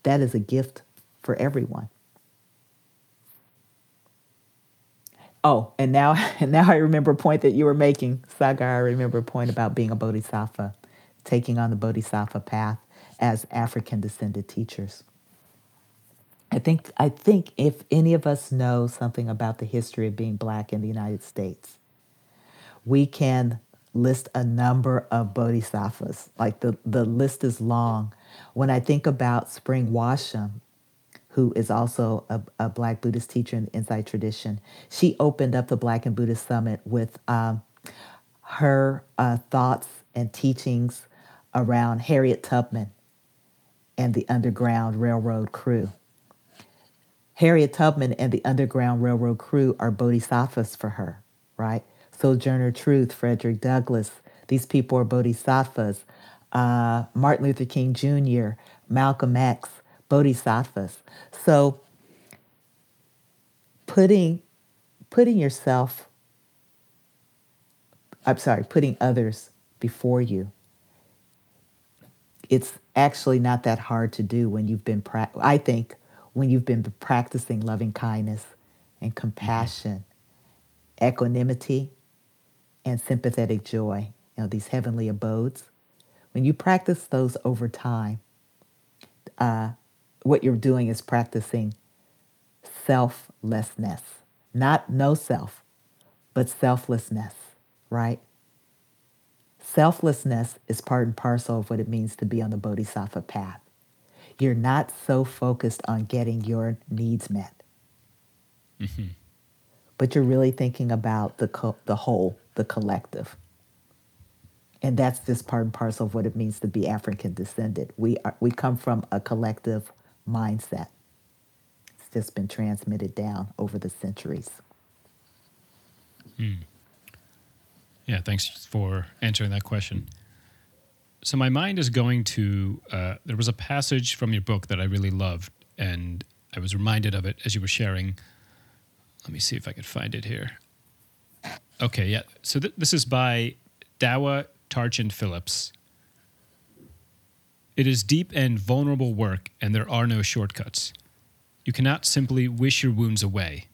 that is a gift for everyone. Oh, and now and now I remember a point that you were making, Sagar. I remember a point about being a bodhisattva, taking on the bodhisattva path as African-descended teachers. I think I think if any of us know something about the history of being Black in the United States, we can list a number of bodhisattvas. Like the, the list is long. When I think about Spring Washam, who is also a, a Black Buddhist teacher in the Insight tradition, she opened up the Black and Buddhist Summit with um, her uh, thoughts and teachings around Harriet Tubman and the Underground Railroad crew. Harriet Tubman and the Underground Railroad crew are bodhisattvas for her, right? Sojourner Truth, Frederick Douglass, these people are bodhisattvas. Uh, Martin Luther King Junior, Malcolm X, bodhisattvas. So putting putting yourself, I'm sorry, putting others before you, it's actually not that hard to do when you've been, pra- I think, when you've been practicing loving kindness and compassion, equanimity, and sympathetic joy, you know, these heavenly abodes. When you practice those over time, uh, what you're doing is practicing selflessness, not no self, but selflessness, right? Selflessness is part and parcel of what it means to be on the bodhisattva path. You're not so focused on getting your needs met, mm-hmm. but you're really thinking about the co- the whole, the collective. And that's just part and parcel of what it means to be African descended. We are, we come from a collective mindset. It's just been transmitted down over the centuries. Hmm. Yeah, thanks for answering that question. So my mind is going to, uh, there was a passage from your book that I really loved, and I was reminded of it as you were sharing. Let me see if I could find it here. Okay, yeah. So th- this is by Dawa Tarchin Phillips. It is deep and vulnerable work, and there are no shortcuts. You cannot simply wish your wounds away.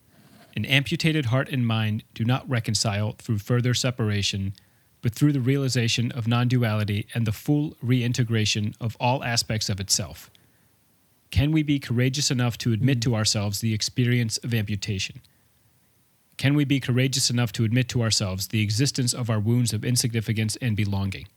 An amputated heart and mind do not reconcile through further separation, but through the realization of non-duality and the full reintegration of all aspects of itself. Can we be courageous enough to admit to ourselves the experience of amputation? Can we be courageous enough to admit to ourselves the existence of our wounds of insignificance and belonging?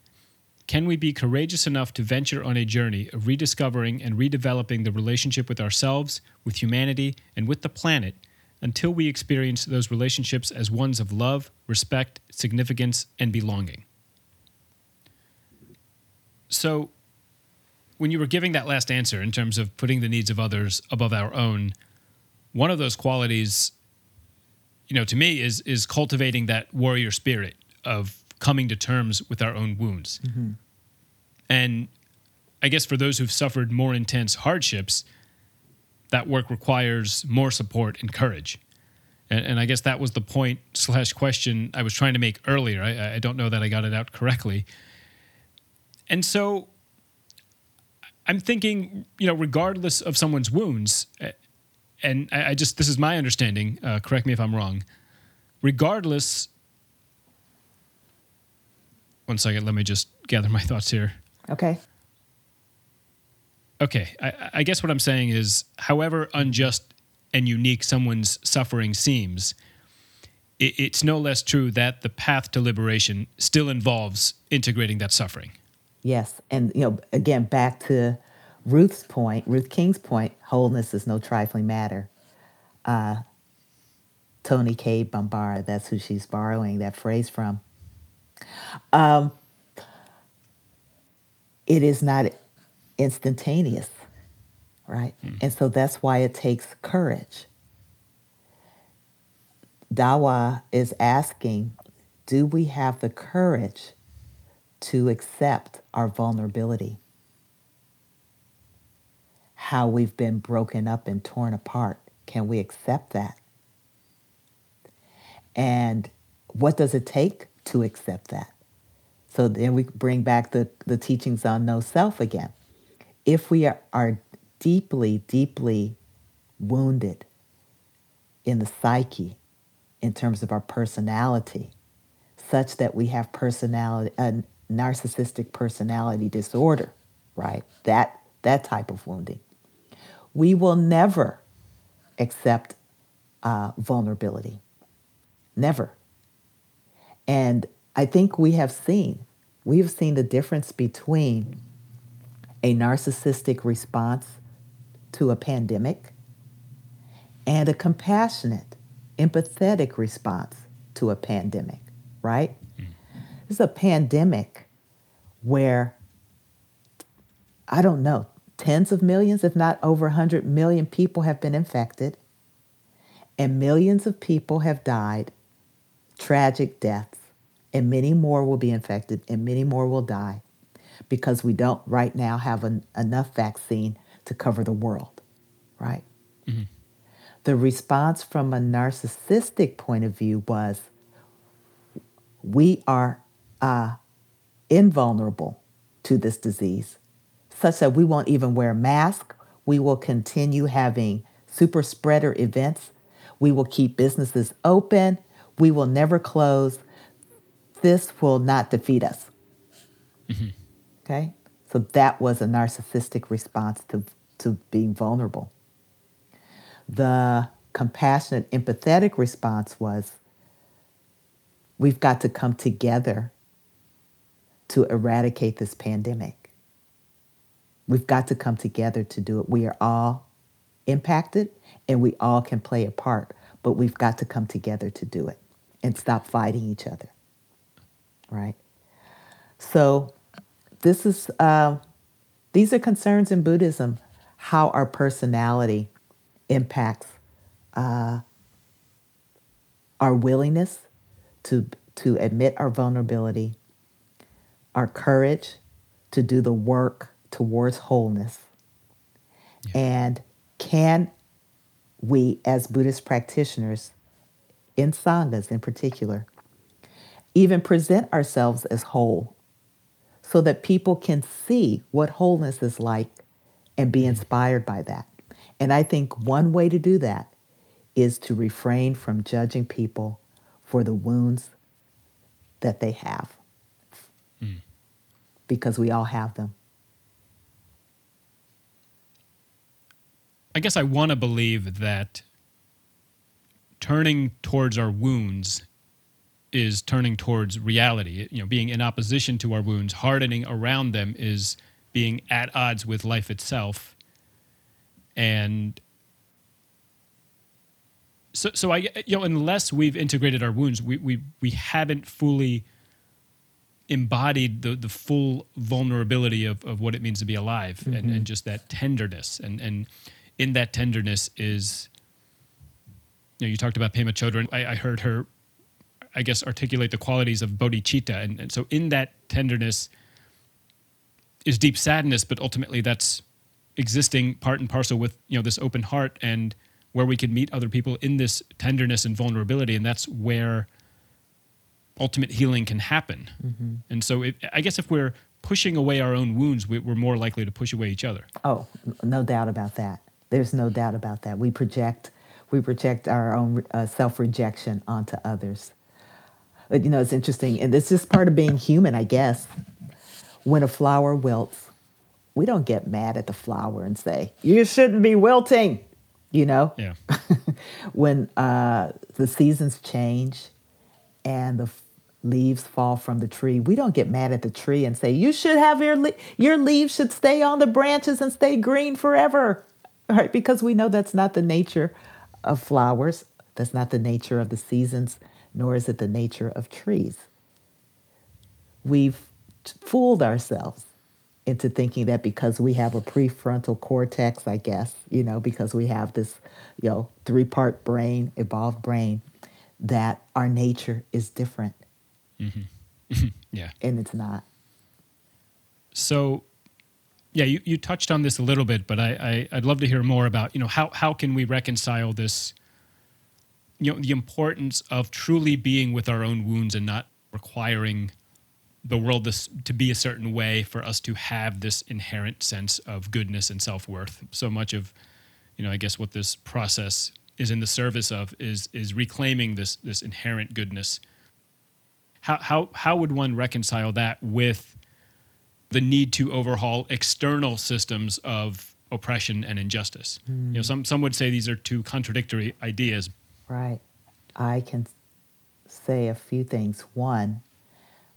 Can we be courageous enough to venture on a journey of rediscovering and redeveloping the relationship with ourselves, with humanity, and with the planet until we experience those relationships as ones of love, respect, significance, and belonging? So when you were giving that last answer in terms of putting the needs of others above our own, one of those qualities, you know, to me is is cultivating that warrior spirit of coming to terms with our own wounds. Mm-hmm. And I guess for those who've suffered more intense hardships, that work requires more support and courage. And, and I guess that was the point slash question I was trying to make earlier. I, I don't know that I got it out correctly. And so I'm thinking, you know, regardless of someone's wounds, and I just, this is my understanding, uh, correct me if I'm wrong, regardless, one second, let me just gather my thoughts here. Okay. Okay, I, I guess what I'm saying is, however unjust and unique someone's suffering seems, it, it's no less true that the path to liberation still involves integrating that suffering. Yes, and you know, again, back to Ruth's point, Ruth King's point, wholeness is no trifling matter. Uh, Tony K. Bambara, that's who she's borrowing that phrase from. Um, it is not instantaneous, right? Mm. And so that's why it takes courage. Dawa is asking, do we have the courage to accept our vulnerability? How we've been broken up and torn apart. Can we accept that? And what does it take to accept that? So then we bring back the, the teachings on no self again. If we are, are deeply, deeply wounded in the psyche, in terms of our personality, such that we have personality, a narcissistic personality disorder, right? That, that type of wounding. We will never accept uh, vulnerability. Never. And I think we have seen, we have seen the difference between a narcissistic response to a pandemic and a compassionate, empathetic response to a pandemic, right? Mm-hmm. This is a pandemic where, I don't know, tens of millions, if not over one hundred million people have been infected, and millions of people have died, tragic deaths, and many more will be infected, and many more will die, because we don't right now have an, enough vaccine to cover the world, right? Mm-hmm. The response from a narcissistic point of view was, we are uh, invulnerable to this disease, such that we won't even wear a mask. We will continue having super spreader events. We will keep businesses open. We will never close. This will not defeat us. Mm-hmm. Okay? So that was a narcissistic response to, to being vulnerable. The compassionate, empathetic response was, we've got to come together to eradicate this pandemic. We've got to come together to do it. We are all impacted and we all can play a part, but we've got to come together to do it and stop fighting each other, right? So this is, uh, these are concerns in Buddhism, how our personality impacts uh, our willingness to to admit our vulnerability, our courage to do the work towards wholeness, yeah. And can we, as Buddhist practitioners, in sanghas in particular, even present ourselves as whole so that people can see what wholeness is like and be inspired by that? And I think one way to do that is to refrain from judging people for the wounds that they have. Mm. Because we all have them. I guess I want to believe that turning towards our wounds is turning towards reality. You know, being in opposition to our wounds, hardening around them, is being at odds with life itself. And so, so I, you know, unless we've integrated our wounds, we we we haven't fully embodied the the full vulnerability of, of what it means to be alive, mm-hmm. and, and just that tenderness. And and in that tenderness is, you know, you talked about Pema Chodron. I, I heard her, I guess, articulate the qualities of bodhicitta. And, and so in that tenderness is deep sadness, but ultimately that's existing part and parcel with, you know, this open heart, and where we can meet other people in this tenderness and vulnerability, and that's where ultimate healing can happen. Mm-hmm. And so it, I guess if we're pushing away our own wounds, we, we're more likely to push away each other. Oh, no doubt about that. There's no doubt about that. We project we project our own uh, self-rejection onto others. But, you know, it's interesting, and it's just part of being human, I guess. When a flower wilts, we don't get mad at the flower and say, you shouldn't be wilting, you know? Yeah. When uh, the seasons change and the f- leaves fall from the tree, we don't get mad at the tree and say, you should have your, le- your leaves should stay on the branches and stay green forever, right? Because we know that's not the nature of flowers. That's not the nature of the seasons, nor is it the nature of trees. We've t- fooled ourselves into thinking that because we have a prefrontal cortex, I guess, you know, because we have this, you know, three-part brain, evolved brain, that our nature is different. Mm-hmm. Yeah. And it's not. So, yeah, you, you touched on this a little bit, but I, I, I'd love to hear more about, you know, how, how can we reconcile this, you know, the importance of truly being with our own wounds and not requiring the world to, to be a certain way for us to have this inherent sense of goodness and self-worth. So much of, you know, I guess what this process is in the service of is is reclaiming this this inherent goodness. How how how would one reconcile that with the need to overhaul external systems of oppression and injustice? Mm. You know, some some would say these are two contradictory ideas. Right. I can say a few things. One,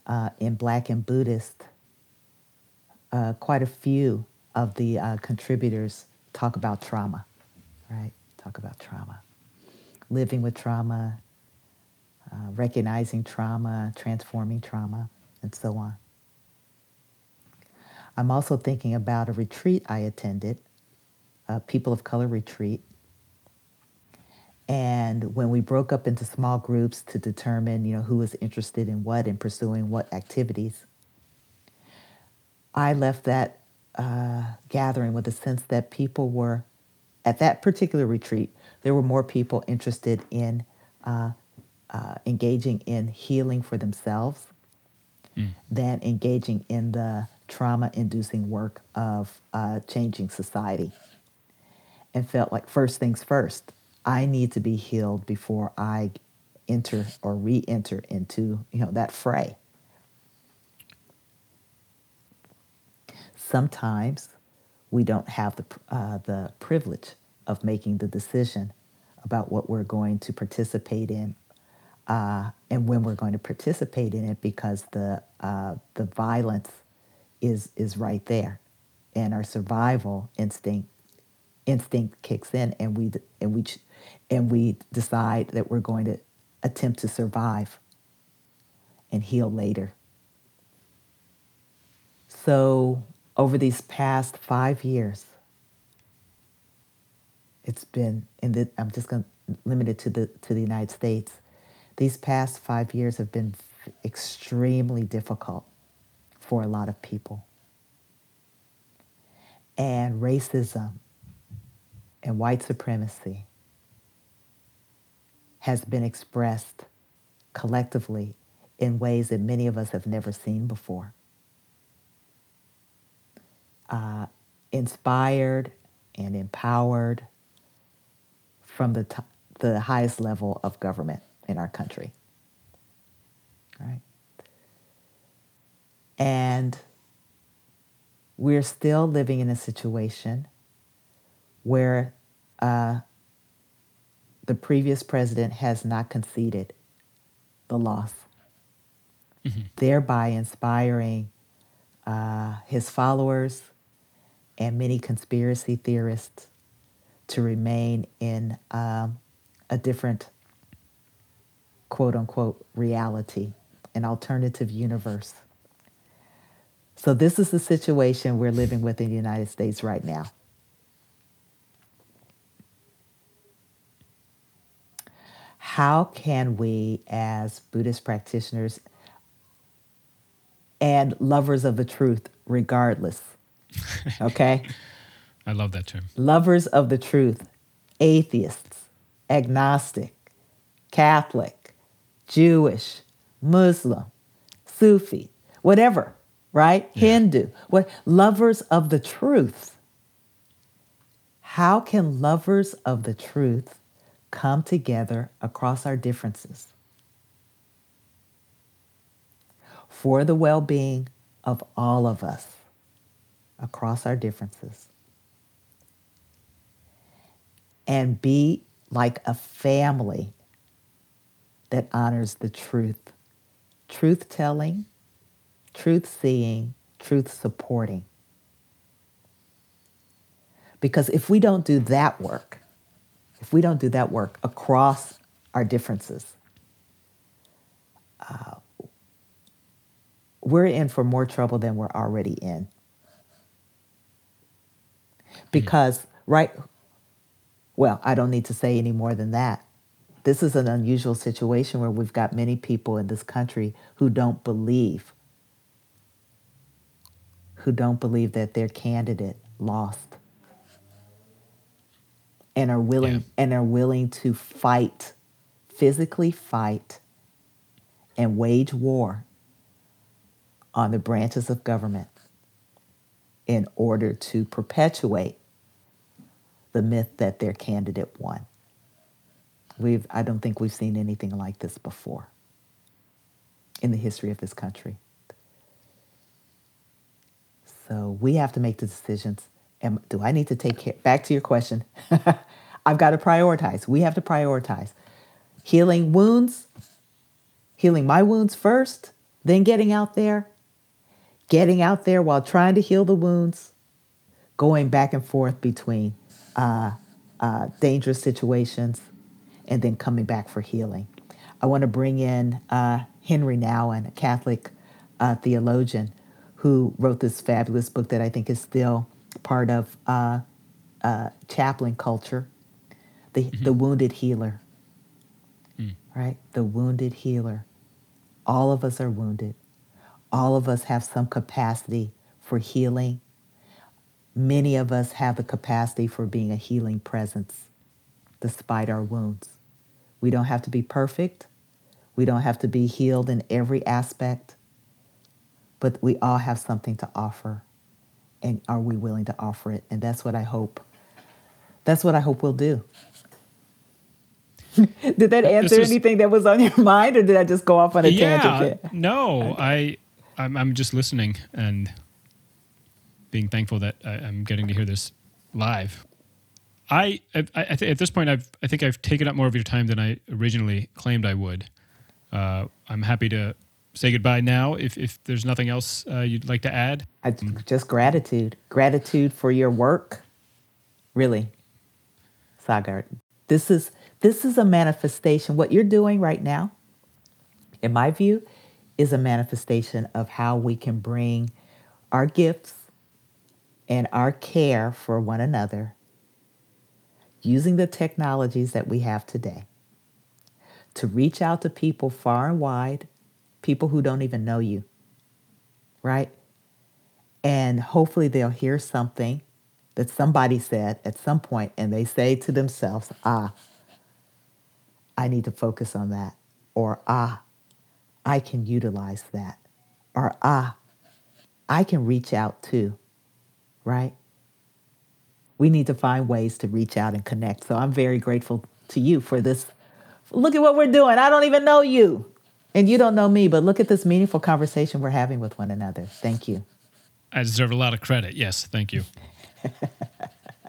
uh, in Black and Buddhist, uh, quite a few of the uh, contributors talk about trauma, right? Talk about trauma. Living with trauma, uh, recognizing trauma, transforming trauma, and so on. I'm also thinking about a retreat I attended, a People of Color retreat. And when we broke up into small groups to determine, you know, who was interested in what and pursuing what activities, I left that uh, gathering with a sense that people were, at that particular retreat, there were more people interested in uh, uh, engaging in healing for themselves mm. than engaging in the trauma-inducing work of uh, changing society. And felt like first things first. I need to be healed before I enter or re-enter into, you know, that fray. Sometimes we don't have the uh, the privilege of making the decision about what we're going to participate in uh, and when we're going to participate in it, because the uh, the violence is is right there, and our survival instinct instinct kicks in, and we and we. And we decide that we're going to attempt to survive and heal later. So over these past five years, it's been, and I'm just going to limit it to the, to the United States. These past five years have been extremely difficult for a lot of people. And racism and white supremacy has been expressed collectively in ways that many of us have never seen before. Uh, inspired and empowered from the t- the highest level of government in our country. All right. And we're still living in a situation where uh, the previous president has not conceded the loss, mm-hmm. thereby inspiring uh, his followers and many conspiracy theorists to remain in um, a different, quote unquote, reality, an alternative universe. So this is the situation we're living with in the United States right now. How can we, as Buddhist practitioners and lovers of the truth, regardless, okay? I love that term. Lovers of the truth, atheists, agnostic, Catholic, Jewish, Muslim, Sufi, whatever, right? Yeah. Hindu, what, lovers of the truth. How can lovers of the truth come together across our differences for the well-being of all of us across our differences and be like a family that honors the truth, truth-telling, truth-seeing, truth-supporting? Because if we don't do that work, If we don't do that work across our differences, uh, we're in for more trouble than we're already in. Because, right, well, I don't need to say any more than that. This is an unusual situation where we've got many people in this country who don't believe, who don't believe that their candidate lost, and are willing yeah. and are willing to fight, physically fight, and wage war on the branches of government in order to perpetuate the myth that their candidate won. We've, I don't think we've seen anything like this before in the history of this country. So we have to make the decisions. And do I need to take care? Back to your question. I've got to prioritize. We have to prioritize. Healing wounds, healing my wounds first, then getting out there, getting out there while trying to heal the wounds, going back and forth between uh, uh, dangerous situations, and then coming back for healing. I want to bring in uh, Henry Nouwen, a Catholic uh, theologian who wrote this fabulous book that I think is still part of uh, uh, chaplain culture, The, mm-hmm. The Wounded Healer, mm. right? The Wounded Healer. All of us are wounded. All of us have some capacity for healing. Many of us have the capacity for being a healing presence despite our wounds. We don't have to be perfect. We don't have to be healed in every aspect, but we all have something to offer, and are we willing to offer it? And that's what I hope. That's what I hope we'll do. Did that answer just, anything that was on your mind, or did I just go off on a yeah, tangent? Yeah, no, okay. I, I'm, I'm just listening and being thankful that I, I'm getting to hear this live. I, I, I th- at this point, I've, I think I've taken up more of your time than I originally claimed I would. Uh, I'm happy to say goodbye now. If, if there's nothing else uh, you'd like to add, I, just gratitude, gratitude for your work, really, Sagar. This is this is a manifestation. What you're doing right now, in my view, is a manifestation of how we can bring our gifts and our care for one another, using the technologies that we have today to reach out to people far and wide, people who don't even know you, right? And hopefully they'll hear something that somebody said at some point, and they say to themselves, ah, I need to focus on that, or ah, I can utilize that, or ah, I can reach out too, right? We need to find ways to reach out and connect. So I'm very grateful to you for this. Look at what we're doing. I don't even know you, and you don't know me, but look at this meaningful conversation we're having with one another. Thank you. I deserve a lot of credit. Yes, thank you.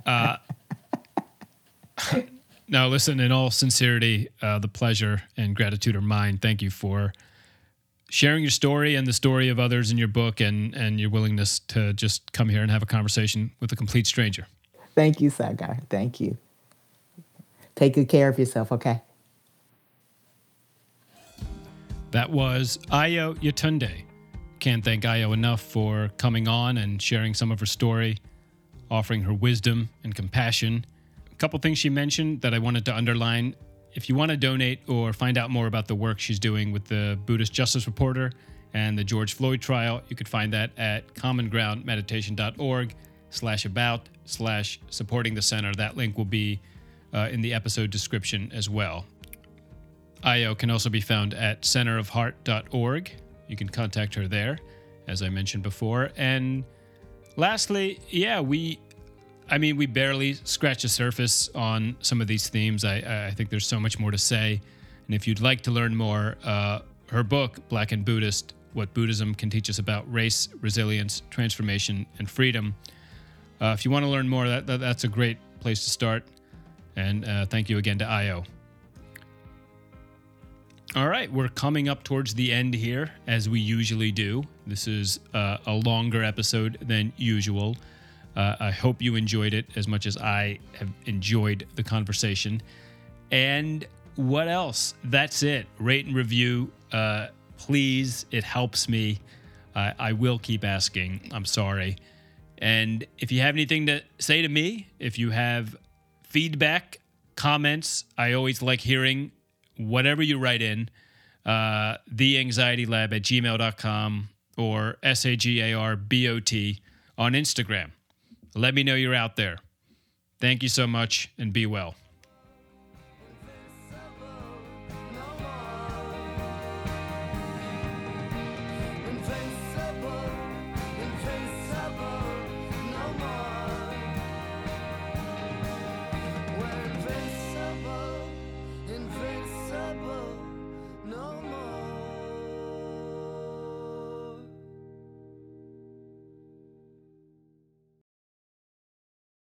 uh, now, listen, in all sincerity, uh, the pleasure and gratitude are mine. Thank you for sharing your story and the story of others in your book, and, and your willingness to just come here and have a conversation with a complete stranger. Thank you, Sagar. Thank you. Take good care of yourself, okay? That was Ayo Yetunde. Can't thank Ayo enough for coming on and sharing some of her story, offering her wisdom and compassion. A couple things she mentioned that I wanted to underline. If you want to donate or find out more about the work she's doing with the Buddhist Justice Reporter and the George Floyd trial, you can find that at commongroundmeditation.org. slash about, slash supporting the center. That link will be uh, in the episode description as well. Ayo can also be found at center of heart dot org. You can contact her there, as I mentioned before. And lastly, yeah, we, I mean, we barely scratch the surface on some of these themes. I, I think there's so much more to say. And if you'd like to learn more, uh, her book, Black and Buddhist, What Buddhism Can Teach Us About Race, Resilience, Transformation, and Freedom, Uh, if you want to learn more, that, that that's a great place to start. And uh, thank you again to Ayo. All right, we're coming up towards the end here, as we usually do. This is uh, a longer episode than usual. Uh, I hope you enjoyed it as much as I have enjoyed the conversation. And what else? That's it. Rate and review, uh, please. It helps me. Uh, I will keep asking. I'm sorry. And if you have anything to say to me, if you have feedback, comments, I always like hearing whatever you write in, uh, the anxiety lab at gmail dot com or S A G A R B O T on Instagram. Let me know you're out there. Thank you so much, and be well.